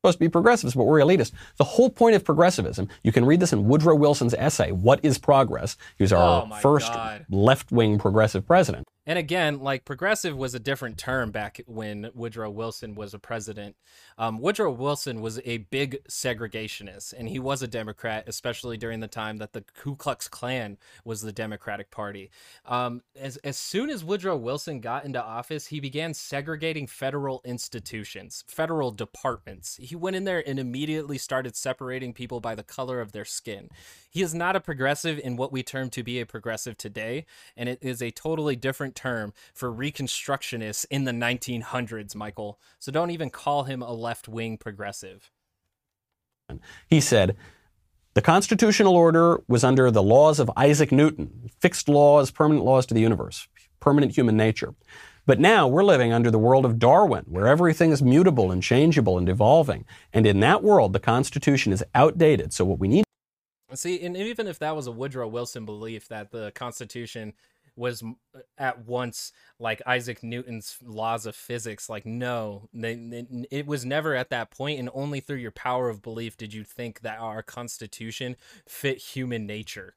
Supposed to be progressives, but we're elitist. The whole point of progressivism, you can read this in Woodrow Wilson's essay, What is Progress? He was our first left-wing progressive president. And again, like, progressive was a different term back when Woodrow Wilson was a president. Woodrow Wilson was a big segregationist, and he was a Democrat, especially during the time that the Ku Klux Klan was the Democratic Party. As soon as Woodrow Wilson got into office, he began segregating federal institutions, federal departments. He went in there and immediately started separating people by the color of their skin. He is not a progressive in what we term to be a progressive today, and it is a totally different term for Reconstructionists in the 1900s, Michael. So don't even call him a left-wing progressive. He said, the constitutional order was under the laws of Isaac Newton, fixed laws, permanent laws to the universe, permanent human nature. But now we're living under the world of Darwin, where everything is mutable and changeable and evolving. And in that world, the Constitution is outdated. So what we need... See, and even if that was a Woodrow Wilson belief that the Constitution was at once like Isaac Newton's laws of physics. Like, no, it was never at that point, and only through your power of belief did you think that our Constitution fit human nature.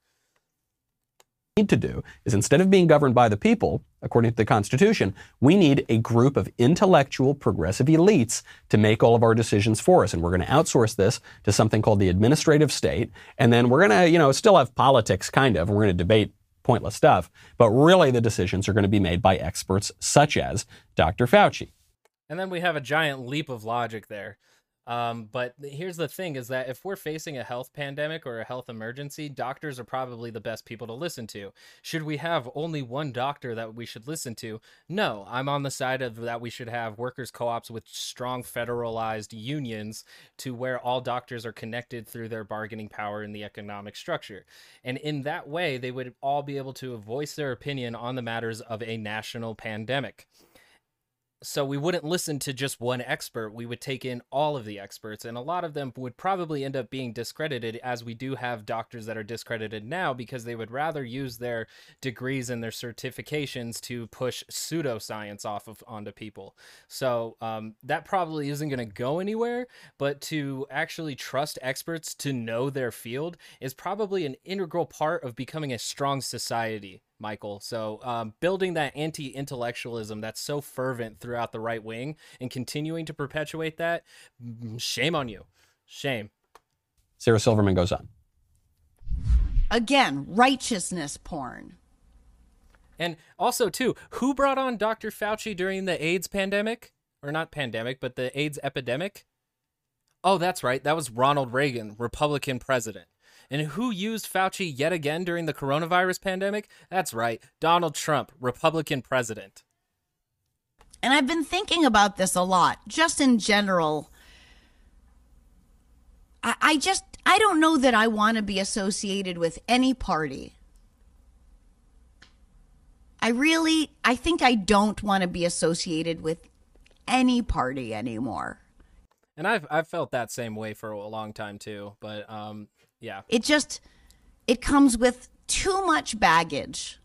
What we need to do is, instead of being governed by the people, according to the Constitution, we need a group of intellectual progressive elites to make all of our decisions for us. And we're going to outsource this to something called the administrative state. And then we're going to, still have politics, kind of. We're going to debate pointless stuff, but really the decisions are going to be made by experts such as Dr. Fauci. And then we have a giant leap of logic there. But here's the thing, is that if we're facing a health pandemic or a health emergency, doctors are probably the best people to listen to. Should we have only one doctor that we should listen to? No, I'm on the side of that we should have workers' co-ops with strong federalized unions, to where all doctors are connected through their bargaining power in the economic structure. And in that way, they would all be able to voice their opinion on the matters of a national pandemic. So we wouldn't listen to just one expert. We would take in all of the experts, and a lot of them would probably end up being discredited, as we do have doctors that are discredited now because they would rather use their degrees and their certifications to push pseudoscience onto people. So that probably isn't going to go anywhere, but to actually trust experts to know their field is probably an integral part of becoming a strong society, Michael. So building that anti-intellectualism that's so fervent throughout the right wing and continuing to perpetuate that, shame on you. Shame. Sarah Silverman goes on. Again, righteousness porn. And also, too, who brought on Dr. Fauci during the AIDS pandemic? Or not pandemic, but the AIDS epidemic? Oh, that's right. That was Ronald Reagan, Republican president. And who used Fauci yet again during the coronavirus pandemic? That's right, Donald Trump, Republican president. And I've been thinking about this a lot, just in general. I don't know that I want to be associated with any party. I think I don't want to be associated with any party anymore. And I've felt that same way for a long time too, but yeah. It comes with too much baggage.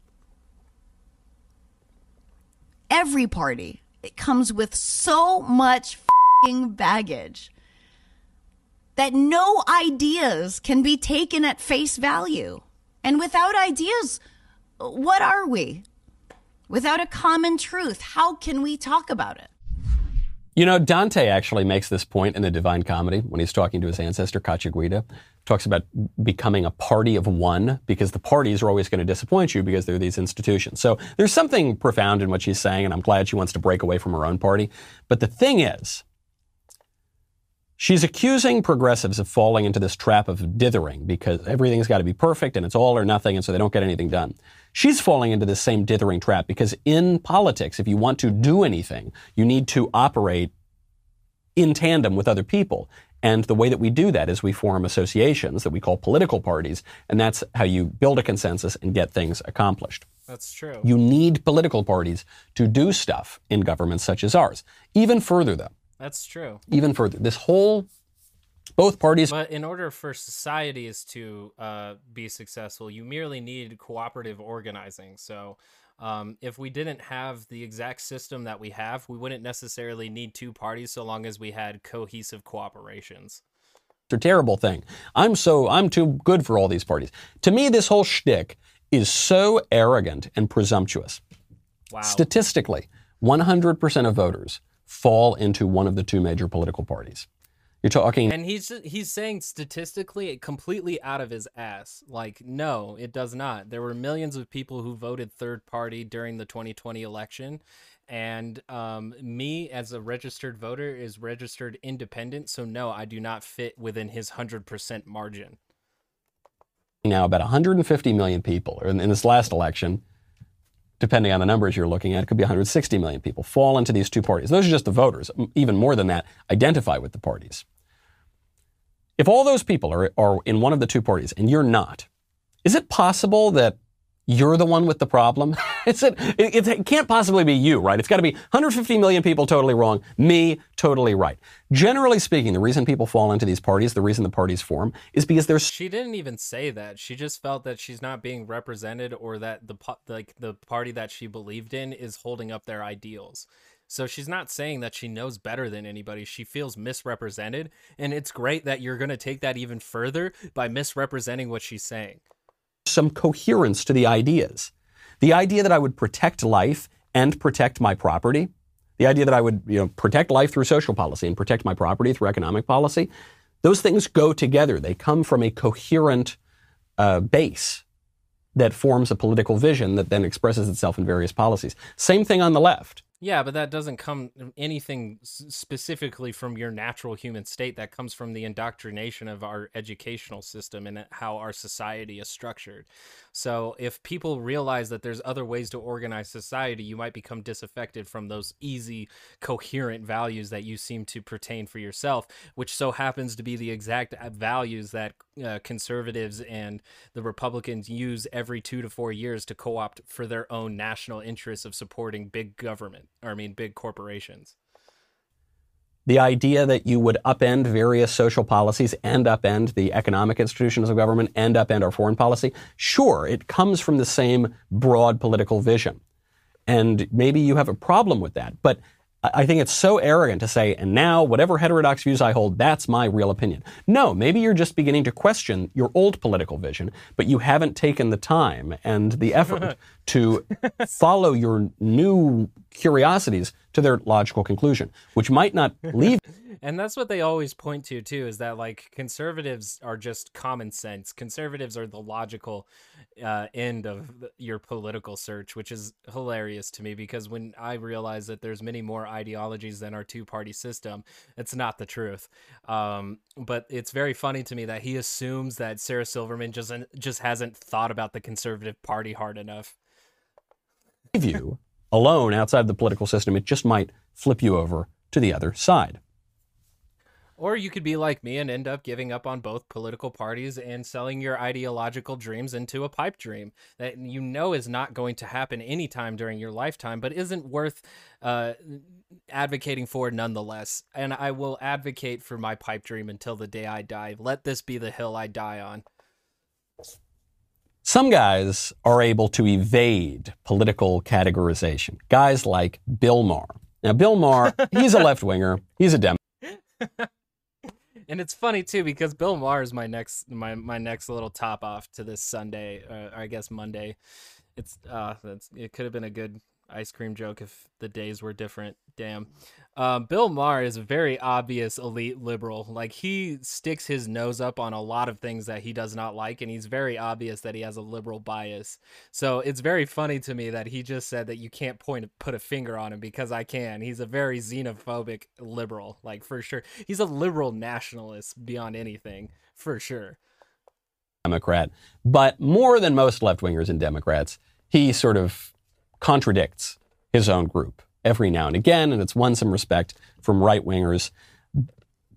Every party, it comes with so much f***ing baggage that no ideas can be taken at face value. And without ideas, what are we? Without a common truth, how can we talk about it? You know, Dante actually makes this point in the Divine Comedy when he's talking to his ancestor, Cacciaguida. Talks about becoming a party of one because the parties are always going to disappoint you because they're these institutions. So there's something profound in what she's saying, and I'm glad she wants to break away from her own party. But the thing is, she's accusing progressives of falling into this trap of dithering because everything's got to be perfect and it's all or nothing, and so they don't get anything done. She's falling into the same dithering trap because in politics, if you want to do anything, you need to operate in tandem with other people. And the way that we do that is we form associations that we call political parties, and that's how you build a consensus and get things accomplished. That's true. You need political parties to do stuff in governments such as ours. Even further, though. That's true. Even further. This whole, both parties. But in order for societies to be successful, you merely need cooperative organizing. So if we didn't have the exact system that we have, we wouldn't necessarily need two parties so long as we had cohesive cooperations. It's a terrible thing. I'm too good for all these parties. To me, this whole shtick is so arrogant and presumptuous. Wow. Statistically, 100% of voters fall into one of the two major political parties. You're talking, and he's saying statistically it completely out of his ass. Like, no, it does not. There were millions of people who voted third party during the 2020 election, and me as a registered voter is registered independent, so no, I do not fit within his 100% margin. Now, about 150 million people in this last election, depending on the numbers you're looking at, it could be 160 million people fall into these two parties. Those are just the voters. Even more than that, identify with the parties. If all those people are in one of the two parties and you're not, is it possible that you're the one with the problem? It can't possibly be you, right? It's got to be 150 million people totally wrong, me totally right. Generally speaking, the reason people fall into these parties, the reason the parties form, is because there's... She didn't even say that. She just felt that she's not being represented or that the party that she believed in is holding up their ideals. So she's not saying that she knows better than anybody. She feels misrepresented, and it's great that you're going to take that even further by misrepresenting what she's saying. Some coherence to the ideas. The idea that I would protect life and protect my property, the idea that I would protect life through social policy and protect my property through economic policy, those things go together. They come from a coherent base that forms a political vision that then expresses itself in various policies. Same thing on the left. Yeah, but that doesn't come anything specifically from your natural human state. That comes from the indoctrination of our educational system and how our society is structured. So if people realize that there's other ways to organize society, you might become disaffected from those easy, coherent values that you seem to pertain for yourself, which so happens to be the exact values that conservatives and the Republicans use every 2 to 4 years to co-opt for their own national interests of supporting big government. Big corporations. The idea that you would upend various social policies and upend the economic institutions of government and upend our foreign policy, sure, it comes from the same broad political vision. And maybe you have a problem with that. But I think it's so arrogant to say, and now whatever heterodox views I hold, that's my real opinion. No, maybe you're just beginning to question your old political vision, but you haven't taken the time and the effort to follow your new curiosities to their logical conclusion, which might not leave. And that's what they always point to, too, is that, like, conservatives are just common sense. Conservatives are the logical end of your political search, which is hilarious to me, because when I realize that there's many more ideologies than our two-party system, it's not the truth. But it's very funny to me that he assumes that Sarah Silverman just hasn't thought about the conservative party hard enough. View alone outside the political system, it just might flip you over to the other side. Or you could be like me and end up giving up on both political parties and selling your ideological dreams into a pipe dream that you know is not going to happen anytime during your lifetime, but isn't worth advocating for nonetheless. And I will advocate for my pipe dream until the day I die. Let this be the hill I die on. Some guys are able to evade political categorization. Guys like Bill Maher. Now, Bill Maher, he's a left-winger. He's a Democrat. And it's funny too, because Bill Maher is my next my next little top off to this Sunday, or I guess Monday. It could have been a good ice cream joke if the days were different. Damn. Bill Maher is a very obvious elite liberal. Like, he sticks his nose up on a lot of things that he does not like, and he's very obvious that he has a liberal bias. So it's very funny to me that he just said that you can't put a finger on him, because I can. He's a very xenophobic liberal, like, for sure. He's a liberal nationalist beyond anything, for sure. Democrat, but more than most left-wingers and Democrats, he sort of contradicts his own group every now and again, and it's won some respect from right-wingers.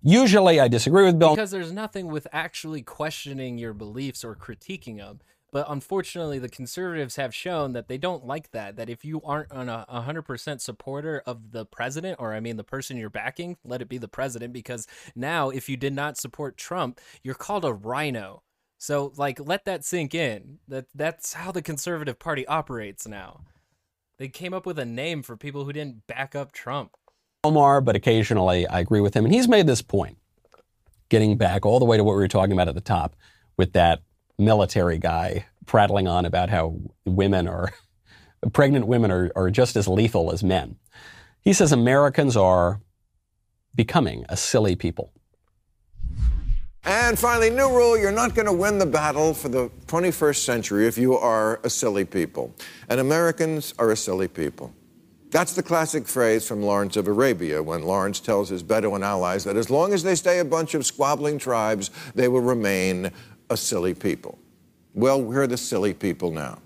Usually I disagree with Bill. Because there's nothing with actually questioning your beliefs or critiquing them. But unfortunately, the conservatives have shown that they don't like that, that if you aren't an 100% supporter of the president, or I mean the person you're backing, let it be the president, because now if you did not support Trump, you're called a rhino. So, like, let that sink in. That's how the Conservative Party operates now. They came up with a name for people who didn't back up Trump. Omar, but occasionally I agree with him. And he's made this point, getting back all the way to what we were talking about at the top with that military guy prattling on about how women are, pregnant women are just as lethal as men. He says Americans are becoming a silly people. And finally, new rule, you're not going to win the battle for the 21st century if you are a silly people. And Americans are a silly people. That's the classic phrase from Lawrence of Arabia, when Lawrence tells his Bedouin allies that as long as they stay a bunch of squabbling tribes, they will remain a silly people. Well, we're the silly people now.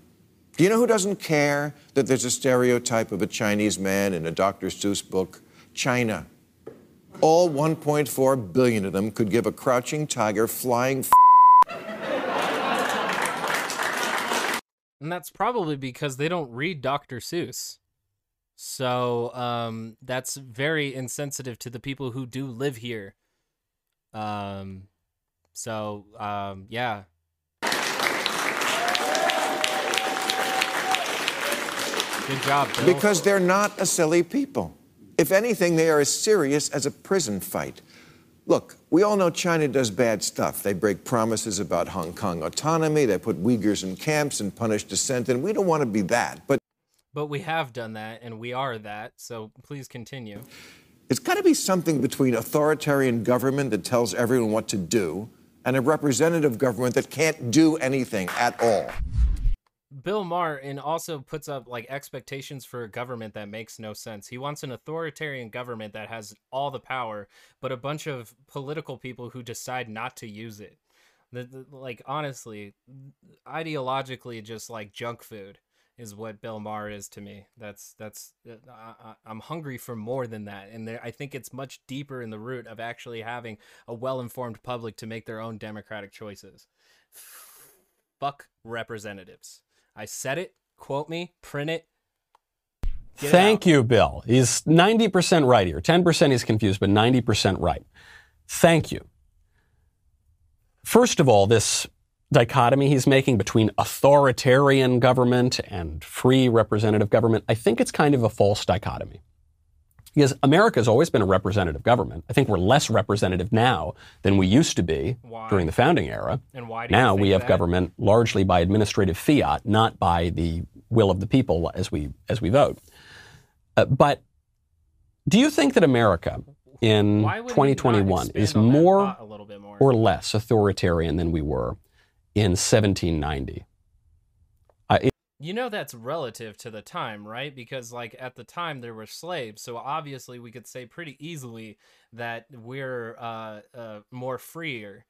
Do you know who doesn't care that there's a stereotype of a Chinese man in a Dr. Seuss book? China. All 1.4 billion of them could give a crouching tiger flying And that's probably because they don't read Dr. Seuss. So that's very insensitive to the people who do live here. Yeah. Good job, Bill. Because they're not a silly people. If anything, they are as serious as a prison fight. Look, we all know China does bad stuff. They break promises about Hong Kong autonomy. They put Uyghurs in camps and punish dissent, and we don't want to be that. But we have done that, and we are that, so please continue. It's got to be something between authoritarian government that tells everyone what to do and a representative government that can't do anything at all. Bill Maher also puts up like expectations for a government that makes no sense. He wants an authoritarian government that has all the power, but a bunch of political people who decide not to use it. Like, honestly, ideologically, just like junk food is what Bill Maher is to me. I'm hungry for more than that. And I think it's much deeper in the root of actually having a well-informed public to make their own democratic choices. Fuck representatives. I said it, quote me, print it. Thank you, Bill. He's 90% right here. 10% he's confused, but 90% right. Thank you. First of all, this dichotomy he's making between authoritarian government and free representative government, I think it's kind of a false dichotomy. Because America's always been a representative government. I think we're less representative now than we used to be during the founding era. And why do you think that? Now we have government largely by administrative fiat, not by the will of the people as we vote. But do you think that America in 2021 is more or less authoritarian than we were in 1790? You know, that's relative to the time, right? Because, like, at the time there were slaves, so obviously we could say pretty easily that we're more freer,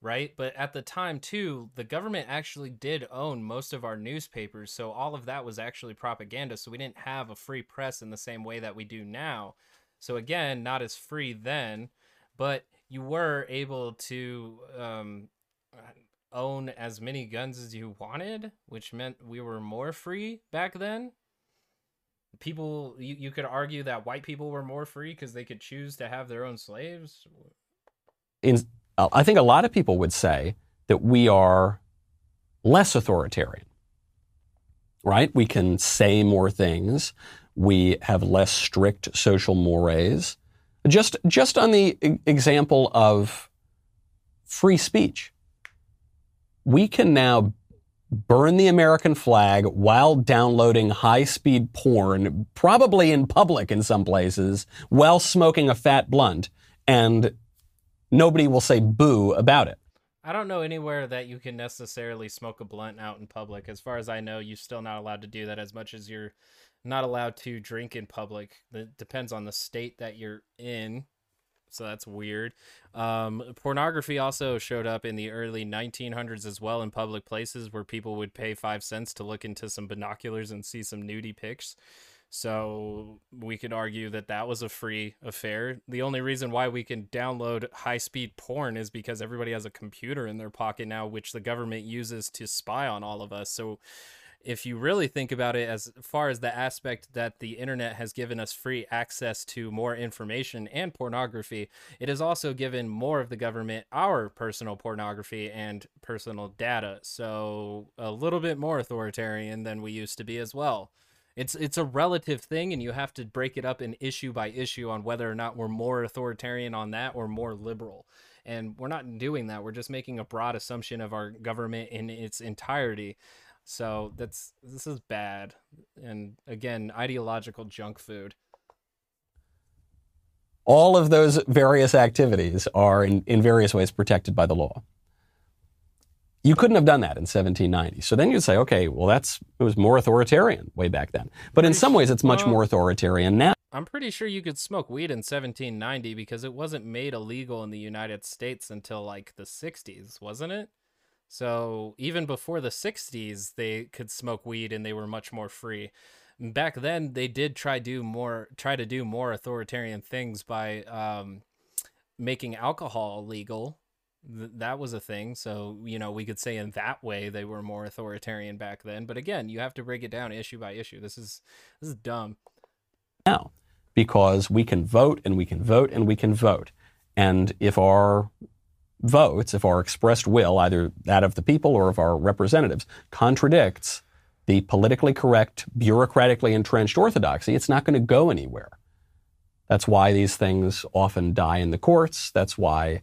right? But at the time, too, the government actually did own most of our newspapers, so all of that was actually propaganda, so we didn't have a free press in the same way that we do now. So again, not as free then, but you were able to own as many guns as you wanted, which meant we were more free back then. People, you could argue that white people were more free because they could choose to have their own slaves. I think a lot of people would say that we are less authoritarian, right? We can say more things. We have less strict social mores. Just on the example of free speech, we can now burn the American flag while downloading high-speed porn, probably in public in some places, while smoking a fat blunt, and nobody will say boo about it. I don't know anywhere that you can necessarily smoke a blunt out in public. As far as I know, you're still not allowed to do that as much as you're not allowed to drink in public. It depends on the state that you're in. So that's weird. Pornography also showed up in the early 1900s as well in public places where people would pay 5 cents to look into some binoculars and see some nudie pics. So we could argue that that was a free affair. The only reason why we can download high-speed porn is because everybody has a computer in their pocket now, which the government uses to spy on all of us. So if you really think about it, as far as the aspect that the internet has given us free access to more information and pornography, it has also given more of the government our personal pornography and personal data. So a little bit more authoritarian than we used to be as well. It's a relative thing, and you have to break it up in issue by issue on whether or not we're more authoritarian on that or more liberal. And we're not doing that. We're just making a broad assumption of our government in its entirety. So this is bad. And again, ideological junk food. All of those various activities are in various ways protected by the law. You couldn't have done that in 1790. So then you'd say, okay, well, it was more authoritarian way back then. But in some ways, it's much more authoritarian now. I'm pretty sure you could smoke weed in 1790 because it wasn't made illegal in the United States until like the 60s, wasn't it? So even before the 60s, they could smoke weed and they were much more free. Back then, they did try to do more authoritarian things by making alcohol illegal. That was a thing. So, you know, we could say in that way they were more authoritarian back then. But again, you have to break it down issue by issue. This is dumb. Now, because we can vote and we can vote and we can vote. And if our votes, if our expressed will, either that of the people or of our representatives, contradicts the politically correct, bureaucratically entrenched orthodoxy, it's not going to go anywhere. That's why these things often die in the courts. That's why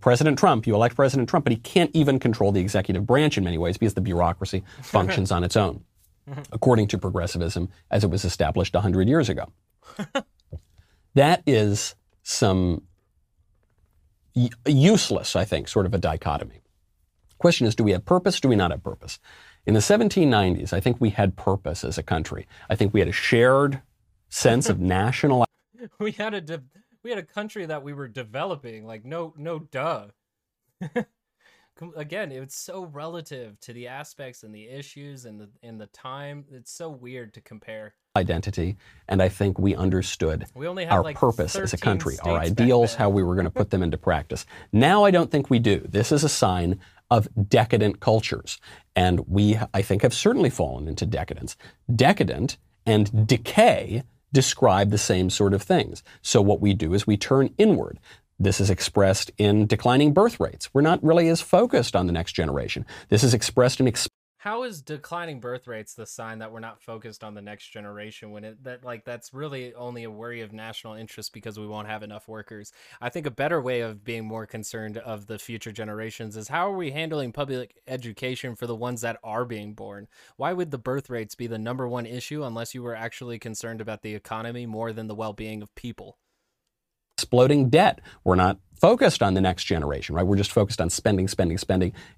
President Trump, you elect President Trump, but he can't even control the executive branch in many ways because the bureaucracy functions on its own, according to progressivism as it was established 100 years ago. That is some useless, I think, sort of a dichotomy. Question is, do we have purpose? Do we not have purpose? In the 1790s, I think we had purpose as a country. I think we had a shared sense of national... We had a country that we were developing, like, no, duh. Again, it's so relative to the aspects and the issues and the time. It's so weird to compare. Identity, and I think we understood our purpose as a country, our ideals, how we were going to put them into practice. Now I don't think we do. This is a sign of decadent cultures, and we, I think, have certainly fallen into decadence. Decadent and decay describe the same sort of things. So what we do is we turn inward. This is expressed in declining birth rates. We're not really as focused on the next generation. This is expressed in... How is declining birth rates the sign that we're not focused on the next generation when that's really only a worry of national interest because we won't have enough workers? I think a better way of being more concerned of the future generations is how are we handling public education for the ones that are being born? Why would the birth rates be the number one issue unless you were actually concerned about the economy more than the well-being of people? Exploding debt. We're not focused on the next generation, right? We're just focused on spending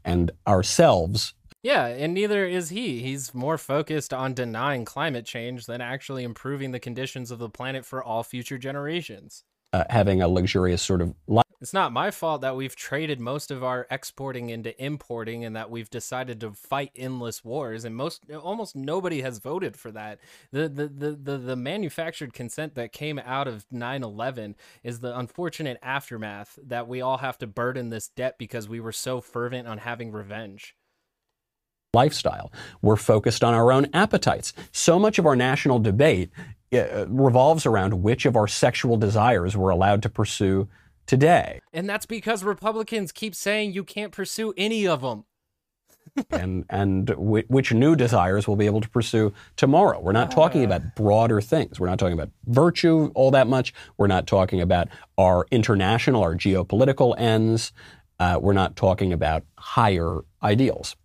and ourselves. Yeah, and neither is he. He's more focused on denying climate change than actually improving the conditions of the planet for all future generations. Having a luxurious sort of life. It's not my fault that we've traded most of our exporting into importing and that we've decided to fight endless wars. And almost nobody has voted for that. The manufactured consent that came out of 9/11 is the unfortunate aftermath that we all have to burden this debt because we were so fervent on having revenge. Lifestyle. We're focused on our own appetites. So much of our national debate revolves around which of our sexual desires we're allowed to pursue today. And that's because Republicans keep saying you can't pursue any of them. and which new desires we'll be able to pursue tomorrow. We're not talking about broader things. We're not talking about virtue all that much. We're not talking about our international, our geopolitical ends. We're not talking about higher ideals.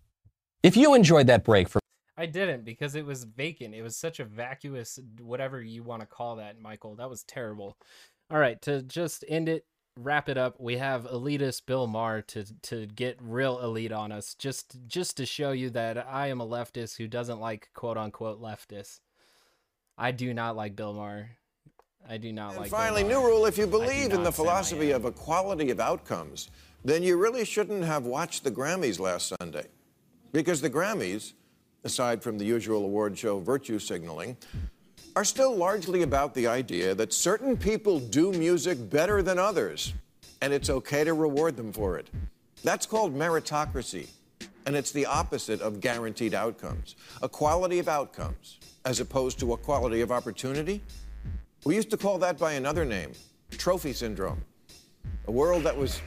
If you enjoyed that break for... I didn't, because it was vacant. It was such a vacuous, whatever you want to call that, Michael. That was terrible. All right, to just end it, wrap it up, we have elitist Bill Maher to get real elite on us, just to show you that I am a leftist who doesn't like quote-unquote leftists. I do not like Bill Maher. I do not like Bill Maher. And finally, new rule, if you believe in the philosophy of equality of outcomes, then you really shouldn't have watched the Grammys last Sunday. Because the Grammys, aside from the usual award show virtue signaling, are still largely about the idea that certain people do music better than others, and it's okay to reward them for it. That's called meritocracy, and it's the opposite of guaranteed outcomes. Equality of outcomes, as opposed to equality of opportunity. We used to call that by another name, trophy syndrome. A world that was...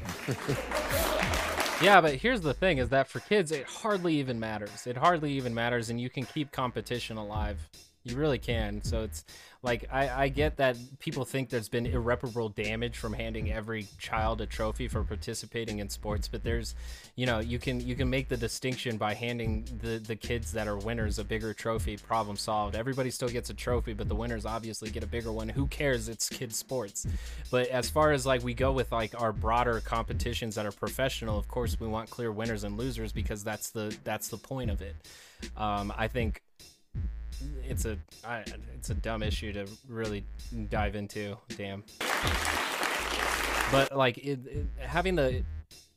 Yeah, but here's the thing, is that for kids, it hardly even matters. It hardly even matters, and you can keep competition alive. You really can. So it's like, I get that people think there's been irreparable damage from handing every child a trophy for participating in sports, but there's, you know, you can make the distinction by handing the kids that are winners a bigger trophy, problem solved. Everybody still gets a trophy, but the winners obviously get a bigger one. Who cares? It's kids' sports. But as far as like we go with like our broader competitions that are professional, of course we want clear winners and losers because that's the point of it. I think it's a dumb issue to really dive into, damn. But like having the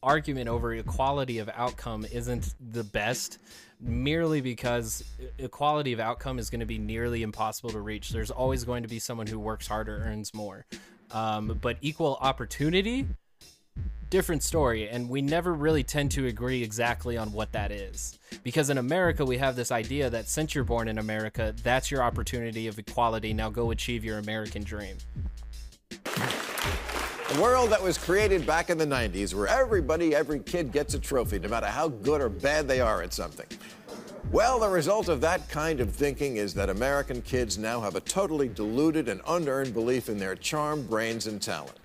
argument over equality of outcome isn't the best, merely because equality of outcome is going to be nearly impossible to reach. There's always going to be someone who works harder, earns more. But equal opportunity, different story, and we never really tend to agree exactly on what that is, because in America we have this idea that since you're born in America, that's your opportunity of equality. Now go achieve your American dream. A world that was created back in the 90s where every kid gets a trophy no matter how good or bad they are at something. Well, the result of that kind of thinking is that American kids now have a totally deluded and unearned belief in their charm, brains, and talent.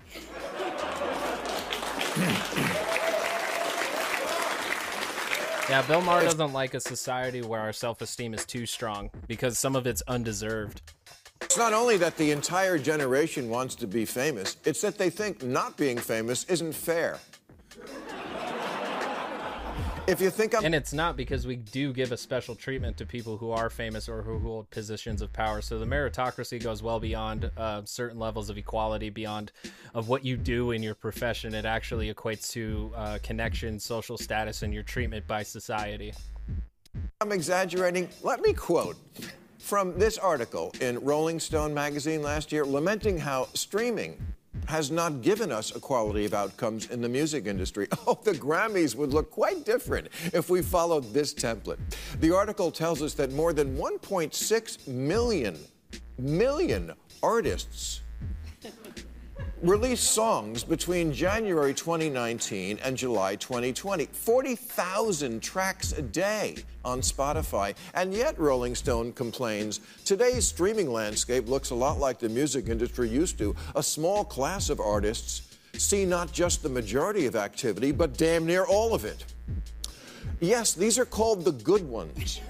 Yeah, Bill Maher doesn't like a society where our self-esteem is too strong, because some of it's undeserved. It's not only that the entire generation wants to be famous, it's that they think not being famous isn't fair. If you think I'm... And it's not, because we do give a special treatment to people who are famous or who hold positions of power. So the meritocracy goes well beyond certain levels of equality, beyond of what you do in your profession. It actually equates to connection, social status, and your treatment by society. I'm exaggerating. Let me quote from this article in Rolling Stone magazine last year, lamenting how streaming has not given us equality of outcomes in the music industry. Oh, the Grammys would look quite different if we followed this template. The article tells us that more than 1.6 million artists released songs between January 2019 and July 2020. 40,000 tracks a day on Spotify. And yet, Rolling Stone complains, today's streaming landscape looks a lot like the music industry used to. A small class of artists see not just the majority of activity, but damn near all of it. Yes, these are called the good ones.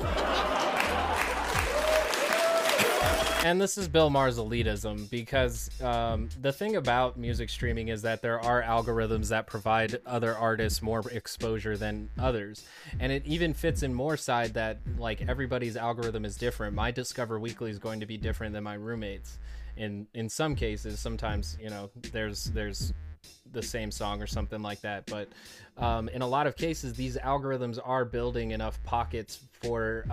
And this is Bill Maher's elitism, because the thing about music streaming is that there are algorithms that provide other artists more exposure than others. And it even fits in Maher's side that like everybody's algorithm is different. My Discover Weekly is going to be different than my roommates. In some cases, sometimes, you know, there's the same song or something like that, but in a lot of cases these algorithms are building enough pockets for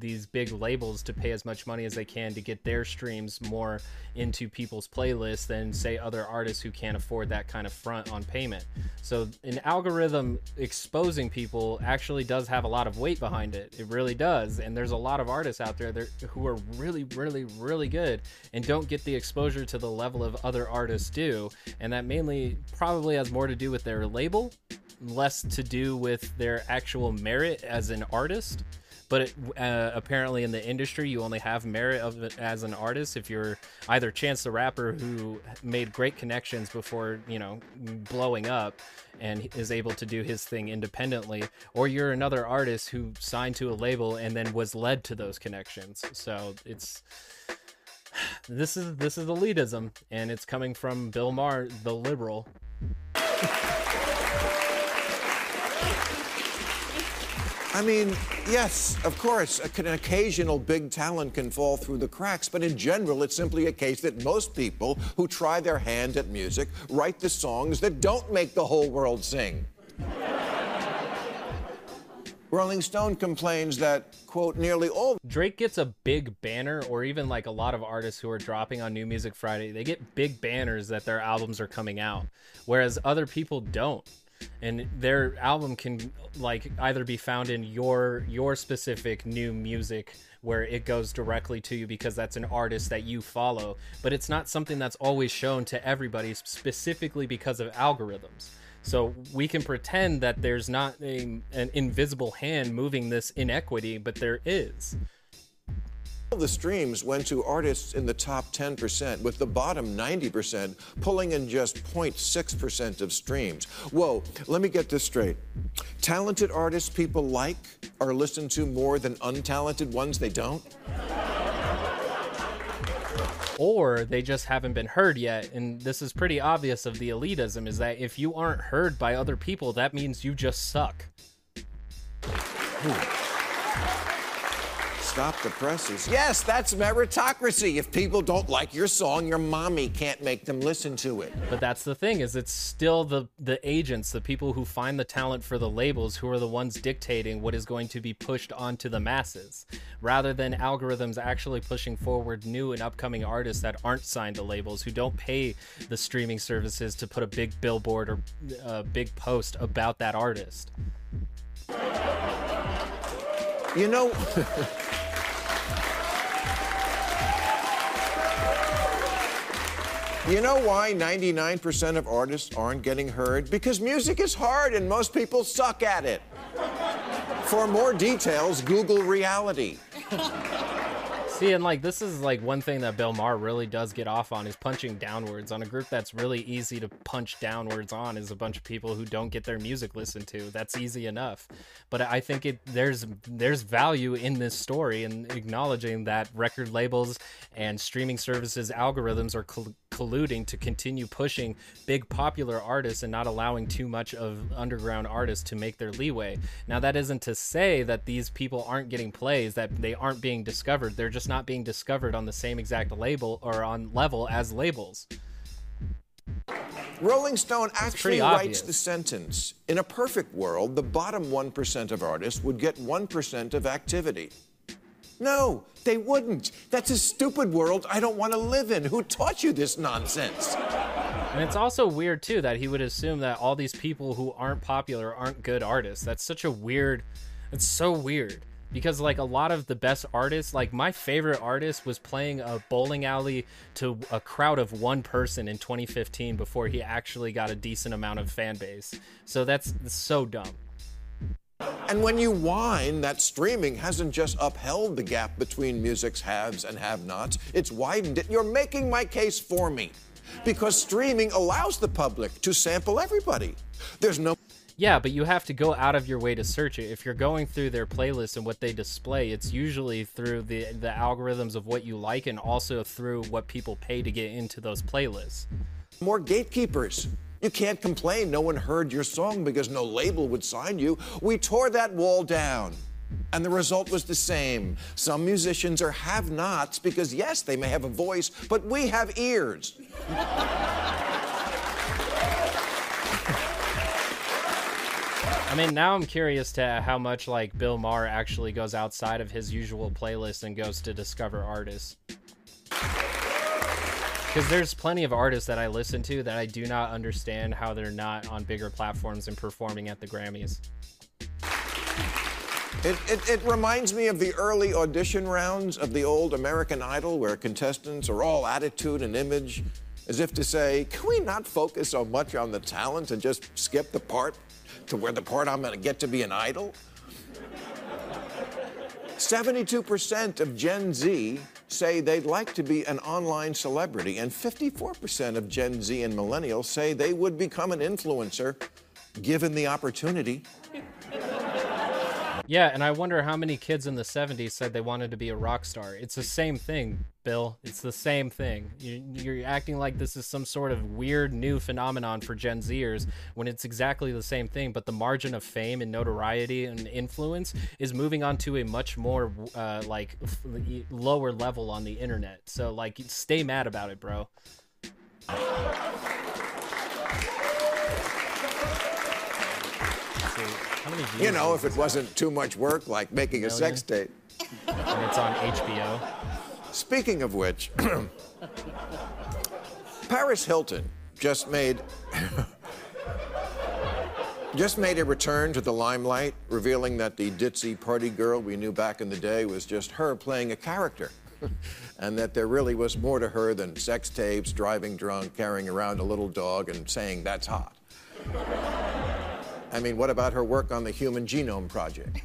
these big labels to pay as much money as they can to get their streams more into people's playlists than say other artists who can't afford that kind of front on payment. So an algorithm exposing people actually does have a lot of weight behind it. It really does. And there's a lot of artists out there who are really good and don't get the exposure to the level of other artists do, and that mainly probably has more to do with their label, less to do with their actual merit as an artist. But it, apparently in the industry, you only have merit of it as an artist if you're either Chance the Rapper, who made great connections before, you know, blowing up and is able to do his thing independently, or you're another artist who signed to a label and then was led to those connections. So it's... This is elitism, and it's coming from Bill Maher, the liberal. I mean, yes, of course, an occasional big talent can fall through the cracks, but in general, it's simply a case that most people who try their hand at music write the songs that don't make the whole world sing. Rolling Stone complains that, quote, nearly all... Drake gets a big banner, or even like a lot of artists who are dropping on New Music Friday, they get big banners that their albums are coming out, whereas other people don't. And their album can like either be found in your specific new music where it goes directly to you because that's an artist that you follow, but it's not something that's always shown to everybody specifically because of algorithms. So we can pretend that there's not an invisible hand moving this inequity, but there is. All the streams went to artists in the top 10%, with the bottom 90% pulling in just 0.6% of streams. Whoa, let me get this straight. Talented artists people like are listened to more than untalented ones they don't? Or they just haven't been heard yet, and this is pretty obvious of the elitism, is that if you aren't heard by other people, that means you just suck. Ooh. Stop the presses. Yes, that's meritocracy. If people don't like your song, your mommy can't make them listen to it. But that's the thing, is it's still the agents, the people who find the talent for the labels, who are the ones dictating what is going to be pushed onto the masses, rather than algorithms actually pushing forward new and upcoming artists that aren't signed to labels, who don't pay the streaming services to put a big billboard or a big post about that artist. You know... You know why 99% of artists aren't getting heard? Because music is hard and most people suck at it. For more details, Google reality. See, and like this is like one thing that Bill Maher really does get off on, is punching downwards on a group that's really easy to punch downwards on, is a bunch of people who don't get their music listened to. That's easy enough. But I think there's value in this story and acknowledging that record labels and streaming services algorithms are colluding to continue pushing big popular artists and not allowing too much of underground artists to make their leeway. Now, that isn't to say that these people aren't getting plays, that they aren't being discovered. They're just not being discovered on the same exact label or on level as labels. Rolling Stone actually writes the sentence, in a perfect world, the bottom 1% of artists would get 1% of activity. No, they wouldn't. That's a stupid world I don't want to live in. Who taught you this nonsense? And it's also weird, too, that he would assume that all these people who aren't popular aren't good artists. That's such a weird... It's so weird. Because, like, a lot of the best artists... Like, my favorite artist was playing a bowling alley to a crowd of one person in 2015 before he actually got a decent amount of fan base. So that's so dumb. And when you whine that streaming hasn't just upheld the gap between music's haves and have-nots, it's widened it. You're making my case for me. Because streaming allows the public to sample everybody. There's no... Yeah, but you have to go out of your way to search it. If you're going through their playlist and what they display, it's usually through the algorithms of what you like and also through what people pay to get into those playlists. More gatekeepers. You can't complain no one heard your song because no label would sign you. We tore that wall down. And the result was the same. Some musicians are have-nots because, yes, they may have a voice, but we have ears. I mean, now I'm curious to how much, like, Bill Maher actually goes outside of his usual playlist and goes to discover artists. Because there's plenty of artists that I listen to that I do not understand how they're not on bigger platforms and performing at the Grammys. It reminds me of the early audition rounds of the old American Idol, where contestants are all attitude and image, as if to say, can we not focus so much on the talent and just skip the part to where the part I'm going to get to be an idol? 72% of Gen Z say they'd like to be an online celebrity, and 54% of Gen Z and millennials say they would become an influencer given the opportunity. Yeah, and I wonder how many kids in the 70s said they wanted to be a rock star. It's the same thing, Bill. It's the same thing. You're acting like this is some sort of weird new phenomenon for Gen Zers when it's exactly the same thing, but the margin of fame and notoriety and influence is moving on to a much more, lower level on the internet. So, like, stay mad about it, bro. You know, if it wasn't too much work, like making a sex tape. And it's on HBO. Speaking of which, Paris Hilton just made a return to the limelight, revealing that the ditzy party girl we knew back in the day was just her playing a character, and that there really was more to her than sex tapes, driving drunk, carrying around a little dog, and saying that's hot. I mean, what about her work on the Human Genome Project?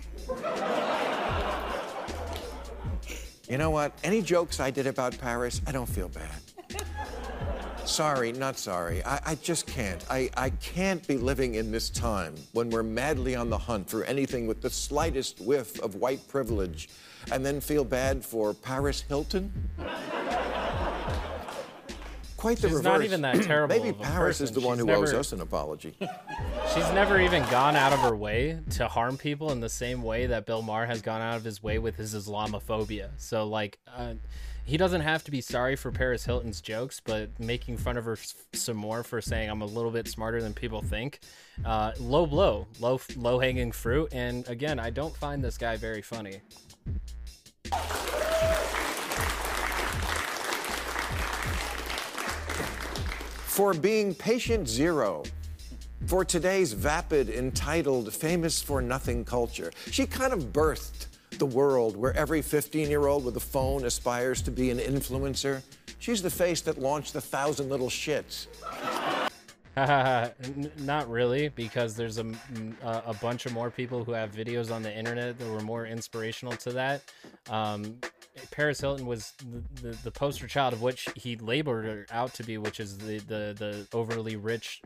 You know what? Any jokes I did about Paris, I don't feel bad. Sorry, not sorry. I just can't. I can't be living in this time when we're madly on the hunt for anything with the slightest whiff of white privilege and then feel bad for Paris Hilton? Quite the reverse. She's not even that terrible. Maybe Paris is the one who owes us an apology. She's never even gone out of her way to harm people in the same way that Bill Maher has gone out of his way with his Islamophobia. So, like, he doesn't have to be sorry for Paris Hilton's jokes, but making fun of her some more for saying I'm a little bit smarter than people think. Low blow, low-hanging fruit. And again, I don't find this guy very funny. For being patient zero for today's vapid, entitled, famous-for-nothing culture. She kind of birthed the world where every 15-year-old with a phone aspires to be an influencer. She's the face that launched the 1,000 Little Shits. Not really, because there's a bunch of more people who have videos on the internet that were more inspirational to that. Paris Hilton was the poster child of which he labeled her out to be, which is the overly rich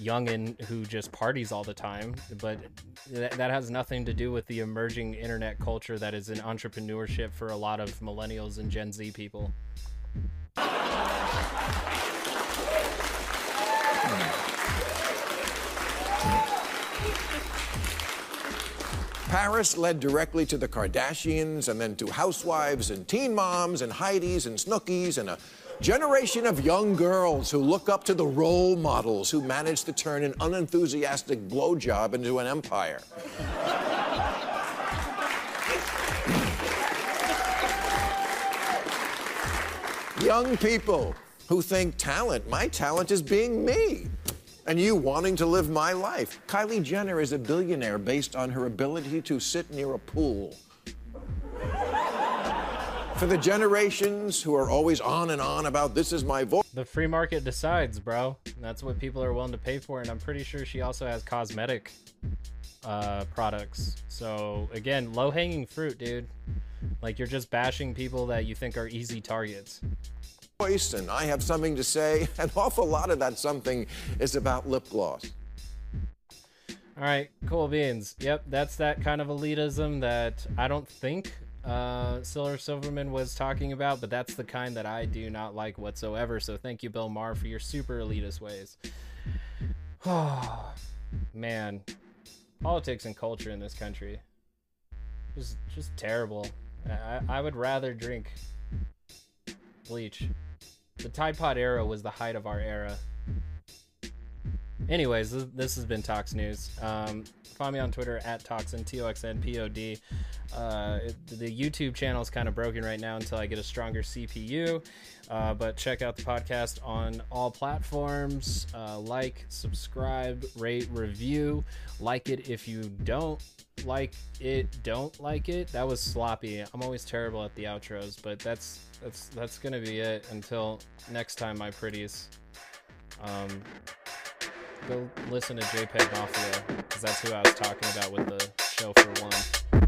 youngin who just parties all the time. But that has nothing to do with the emerging internet culture that is in entrepreneurship for a lot of millennials and Gen Z people. Paris led directly to the Kardashians and then to housewives and teen moms and Heidis and Snookies and a generation of young girls who look up to the role models who managed to turn an unenthusiastic blowjob into an empire. Young people who think my talent is being me. And you wanting to live my life. Kylie Jenner is a billionaire based on her ability to sit near a pool. For the generations who are always on and on about this is my voice. The free market decides, bro. That's what people are willing to pay for, and I'm pretty sure she also has cosmetic products. So again, low-hanging fruit, dude. Like, you're just bashing people that you think are easy targets. And I have something to say. An awful lot of that something is about lip gloss. All right, cool beans. Yep, that's that kind of elitism that I don't think Sarah Silverman was talking about, but that's the kind that I do not like whatsoever. So thank you, Bill Maher, for your super elitist ways. Oh, man. Politics and culture in this country. Just terrible. I would rather drink bleach. The Tide Pod era was the height of our era. Anyways, this has been Tox News. Find me on Twitter at Toxin, TOXNPOD. The YouTube channel is kind of broken right now until I get a stronger CPU. But check out the podcast on all platforms. Like, subscribe, rate, review. Like it if you don't like it. Don't like it. That was sloppy. I'm always terrible at the outros, but that's gonna be it until next time, my pretties. Go listen to JPEG Mafia, because that's who I was talking about with the show for one.